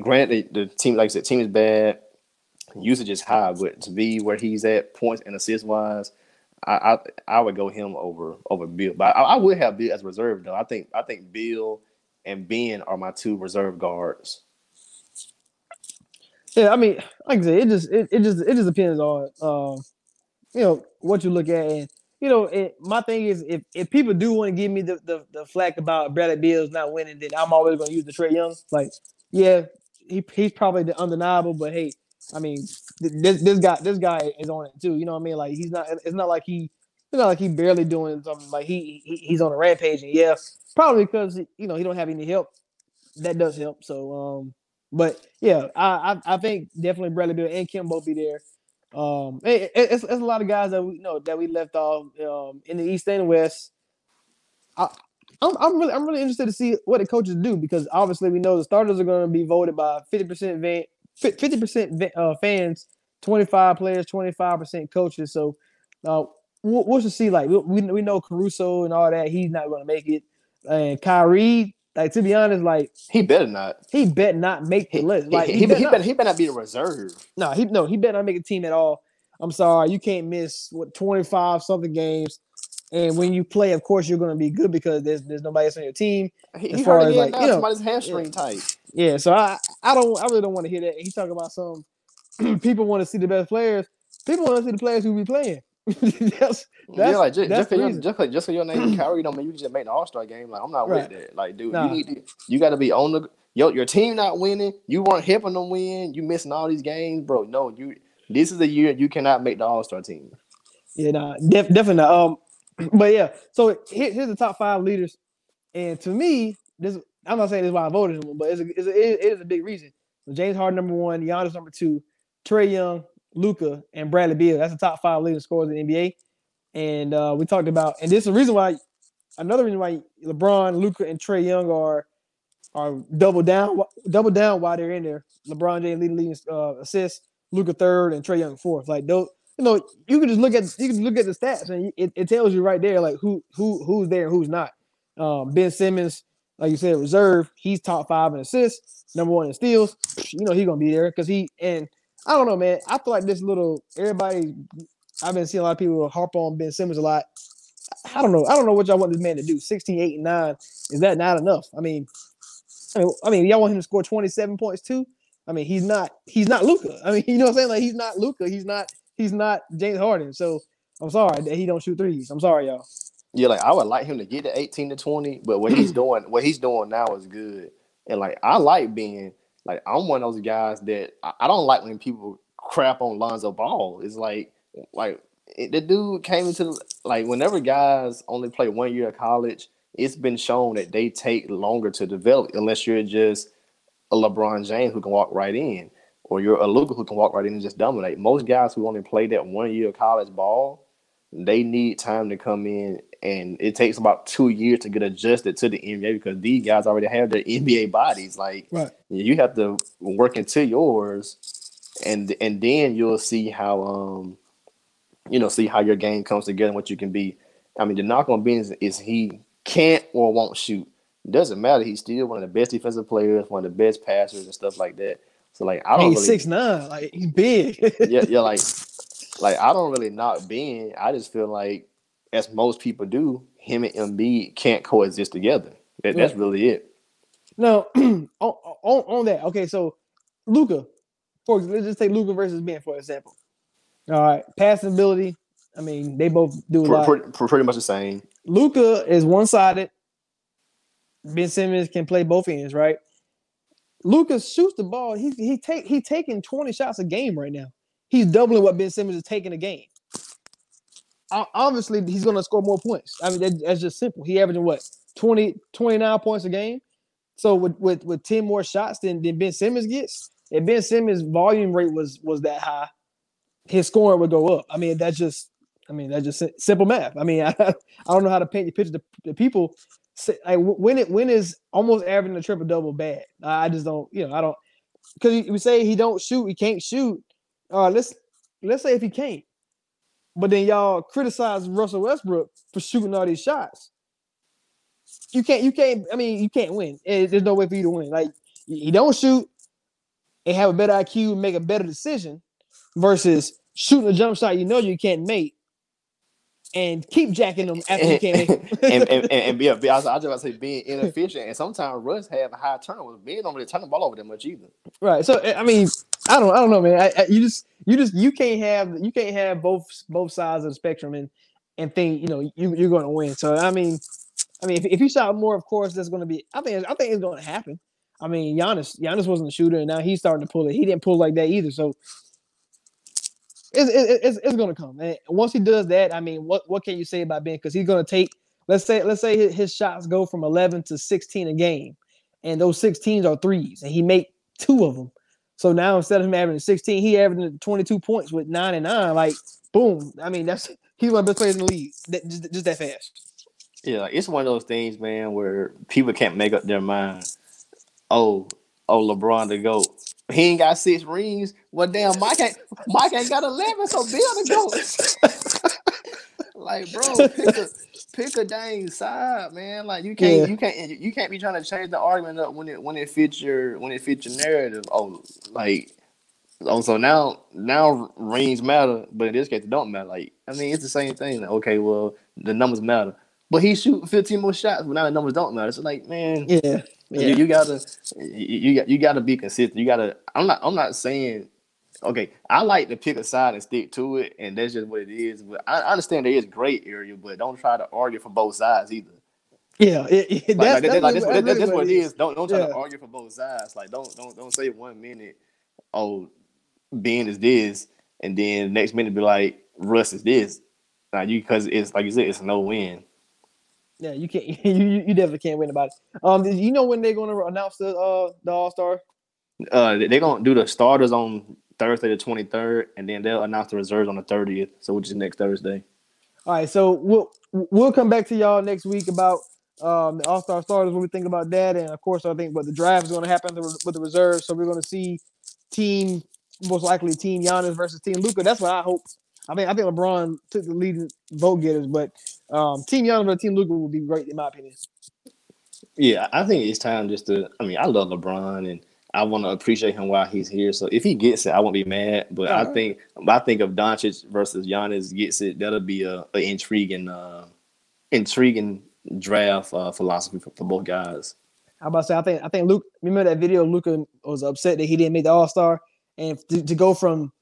granted the, the team, like I said, team is bad, usage is high, but to be where he's at, points and assist wise. I, I I would go him over over Bill, but I, I would have Bill as reserve though. I think I think Bill and Ben are my two reserve guards. Yeah, I mean, like I said, it just it, it just it just depends on um, you know what you look at, and you know it, my thing is if, if people do want to give me the, the the flack about Bradley Bill's not winning, then I'm always going to use the Trae Young. Like, yeah, he he's probably the undeniable, but hey. I mean, this this guy this guy is on it too. You know what I mean? Like he's not. It's not like he. It's not like he barely doing something. Like he, he he's on a rampage. And yeah, probably because you know he don't have any help. That does help. So, um, but yeah, I I, I think definitely Bradley Beal and Kim both be there. Um, it, it, it's, it's a lot of guys that we you know that we left off um, in the East and the West. I I'm, I'm really I'm really interested to see what the coaches do because obviously we know the starters are going to be voted by fifty percent van. fifty percent uh, fans, twenty-five players, twenty-five percent coaches. So uh, we'll, we'll just see. Like, we we know Caruso and all that. He's not going to make it. And Kyrie, like, to be honest, like. He better not. He better not make the he, list. Like, he, he, he, better, he, better, he better not be a reserve. No, he no, he better not make a team at all. I'm sorry. You can't miss, what, twenty-five-something games. And when you play, of course, you're going to be good because there's there's nobody else on your team. He, as far he as like, now, you know, somebody's hamstring yeah. tight. Yeah, so I, I don't I really don't want to hear that. He's talking about some people want to see the best players. People want to see the players who be playing. that's, that's, yeah, like just that's just because your, just your name is Kyrie, don't mean you just make the All Star game. Like I'm not right. with that. Like dude, nah. you need to, you got to be on the your your team not winning. You weren't helping them win. You missing all these games, bro. No, you this is the year you cannot make the All Star team. Yeah, nah, def, definitely. Not. Um, but yeah, so here, here's the top five leaders, and to me, this. I'm not saying this is why I voted him, but it's a, it's a, it is a big reason. So James Harden number one, Giannis number two, Trae Young, Luka, and Bradley Beal. That's the top five leading scorers in the N B A. And uh, we talked about, and this is the reason why, another reason why LeBron, Luka, and Trae Young are are double down, double down while they're in there. LeBron James leading leading uh, assists, Luka third, and Trae Young fourth. Like those, you know, you can just look at you can look at the stats, and it, it tells you right there like who who who's there and who's not. Um, Ben Simmons. Like you said, reserve. He's top five in assists, number one in steals. You know he's gonna be there because he and I don't know, man. I feel like this little everybody. I've been seeing a lot of people harp on Ben Simmons a lot. I don't know. I don't know what y'all want this man to do. sixteen, eight, and nine. Is that not enough? I mean, I mean, I mean y'all want him to score twenty-seven points too. I mean, he's not. He's not Luka. I mean, you know what I'm saying? Like he's not Luka. He's not. He's not James Harden. So I'm sorry that he don't shoot threes. I'm sorry, y'all. Yeah, like I would like him to get to eighteen to twenty, but what he's doing, what he's doing now is good. And like I like being like I'm one of those guys that I, I don't like when people crap on Lonzo Ball. It's like like it, the dude came into the, like, whenever guys only play one year of college, it's been shown that they take longer to develop unless you're just a LeBron James who can walk right in, or you're a Luka who can walk right in and just dominate. Most guys who only play that one year of college ball, they need time to come in, and it takes about two years to get adjusted to the N B A because these guys already have their N B A bodies. Like, right. You have to work into yours, and and then you'll see how um you know see how your game comes together and what you can be. I mean, the knock on Ben is, is he can't or won't shoot. It doesn't matter. He's still one of the best defensive players, one of the best passers, and stuff like that. So like, I don't. He's really, six nine. Like, he's big. yeah, yeah, like. Like, I don't really knock Ben. I just feel like, as most people do, him and Embiid can't coexist together. That, that's really it. Now, on, on, on that, okay, so Luka, for let's just take Luka versus Ben, for example. All right, passing ability, I mean, they both do a pretty, lot. Pretty, pretty much the same. Luka is one-sided. Ben Simmons can play both ends, right? Luka shoots the ball. He, he, take, he taking twenty shots a game right now. He's doubling what Ben Simmons is taking a game. Obviously, he's going to score more points. I mean, that, that's just simple. He averaging, what, twenty, twenty-nine points a game? So with, with, with ten more shots than, than Ben Simmons gets, if Ben Simmons' volume rate was was that high, his scoring would go up. I mean, that's just I mean, that's just simple math. I mean, I, I don't know how to paint the picture to, to people. Like, when it when is almost averaging a triple-double bad? I just don't – you know, I don't – because we say he don't shoot, he can't shoot. All right, let's let's say if he can't, but then y'all criticize Russell Westbrook for shooting all these shots. You can't, you can't. I mean, you can't win. It, there's no way for you to win. Like, you don't shoot and have a better I Q, and make a better decision, versus shooting a jump shot you know you can't make, and keep jacking them after you can't make them. and, and, and, and yeah, I was, I was about to say being inefficient, and sometimes Russ have high turnovers. Ben don't really turn the ball over that much either. Right. So I mean. I don't, I don't know, man. I, I, you just, you just, you can't have, you can't have both, both sides of the spectrum and, and think, you know, you, you're going to win. So I mean, I mean, if, if you shot more, of course, that's going to be. I think, I think it's going to happen. I mean, Giannis, Giannis wasn't a shooter, and now he's starting to pull it. He didn't pull like that either. So it's, it, it's, it's going to come. And once he does that, I mean, what, what can you say about Ben? Because he's going to take, let's say, let's say his, his shots go from eleven to sixteen a game, and those sixteens are threes, and he make two of them. So now instead of him averaging sixteen, he averaging twenty-two points with nine and nine. Like, boom! I mean, that's he's one of the best players in the league. That, just, just that fast. Yeah, it's one of those things, man, where people can't make up their mind. Oh, oh, LeBron the GOAT. He ain't got six rings. Well, damn, Mike ain't Mike ain't got eleven. So Bill the GOAT. Like, bro, pick a pick a dang side, man. Like, you can't, yeah. you can't, you can't be trying to change the argument up when it when it fits your when it fits your narrative. Oh, like, oh, so now now rings matter, but in this case, it don't matter. Like, I mean, it's the same thing. Like, okay, well, the numbers matter, but he shoot fifteen more shots, but now the numbers don't matter. So, like, man, yeah, yeah. You, you gotta, you got, you gotta be consistent. You gotta. I'm not, I'm not saying. Okay, I like to pick a side and stick to it, and that's just what it is. But I understand there is gray area, but don't try to argue from both sides either. Yeah, it, it, like, that's, like, that's, that's, what, that's, that's really what it is. is. Don't don't try yeah. to argue from both sides. Like, don't don't don't say one minute, oh, Ben is this, and then the next minute be like, Russ is this. Now you because it's like you said, it's no win. Yeah, you can't. You you definitely can't win about it. Um, you know when they're going to announce the uh the All Star? Uh, they're gonna do the starters on Thursday the twenty-third, and then they'll announce the reserves on the thirtieth, so which is next Thursday. All right, so we'll we'll come back to y'all next week about um, the All-Star starters, what we think about that, and, of course, I think what the draft is going to happen with the reserves, so we're going to see team, most likely team Giannis versus team Luka. That's what I hope. I mean, I think LeBron took the leading vote-getters, but um, team Giannis versus team Luka will be great in my opinion. Yeah, I think it's time just to – I mean, I love LeBron, and I want to appreciate him while he's here. So if he gets it, I won't be mad. But uh-huh. I think I think if Doncic versus Giannis gets it, that'll be a, a intriguing, uh, intriguing draft uh, philosophy for, for both guys. How about to say I think I think Luke. Remember that video? Luka was upset that he didn't make the All Star, and to, to go from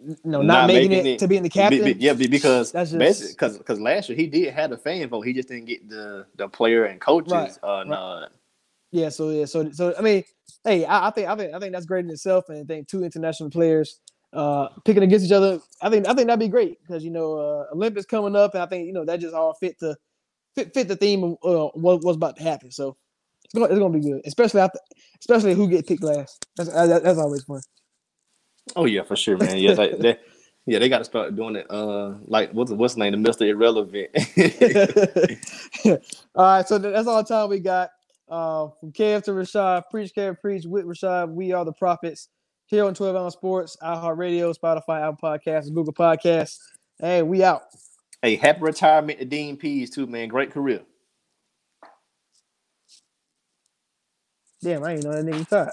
you know, not, not making, making it, it to being the captain. Be, be, yeah, because that's just because because last year he did have the fan vote. He just didn't get the the player and coaches right, uh, right. nod. Yeah. So yeah. So so I mean. Hey, I, I think I think I think that's great in itself, and I think two international players uh, picking against each other. I think I think that'd be great because, you know, uh, Olympics coming up, and I think, you know, that just all fit to fit, fit the theme of uh, what was about to happen. So it's gonna, it's gonna be good, especially after, especially who gets picked last. That's that's always fun. Oh yeah, for sure, man. Yeah, like that. Yeah, they got to start doing it. Uh, like what's what's the name? The Mister Irrelevant. All right, so that's all the time we got. Uh, from Kev to Rashad, preach Kev, preach with Rashad. We are the prophets here on twelve Ounce Sports, iHeartRadio, Spotify, Apple Podcasts, Google Podcasts. Hey, we out. Hey, happy retirement to Dean Pease too, man. Great career. Damn, I didn't know that nigga thought.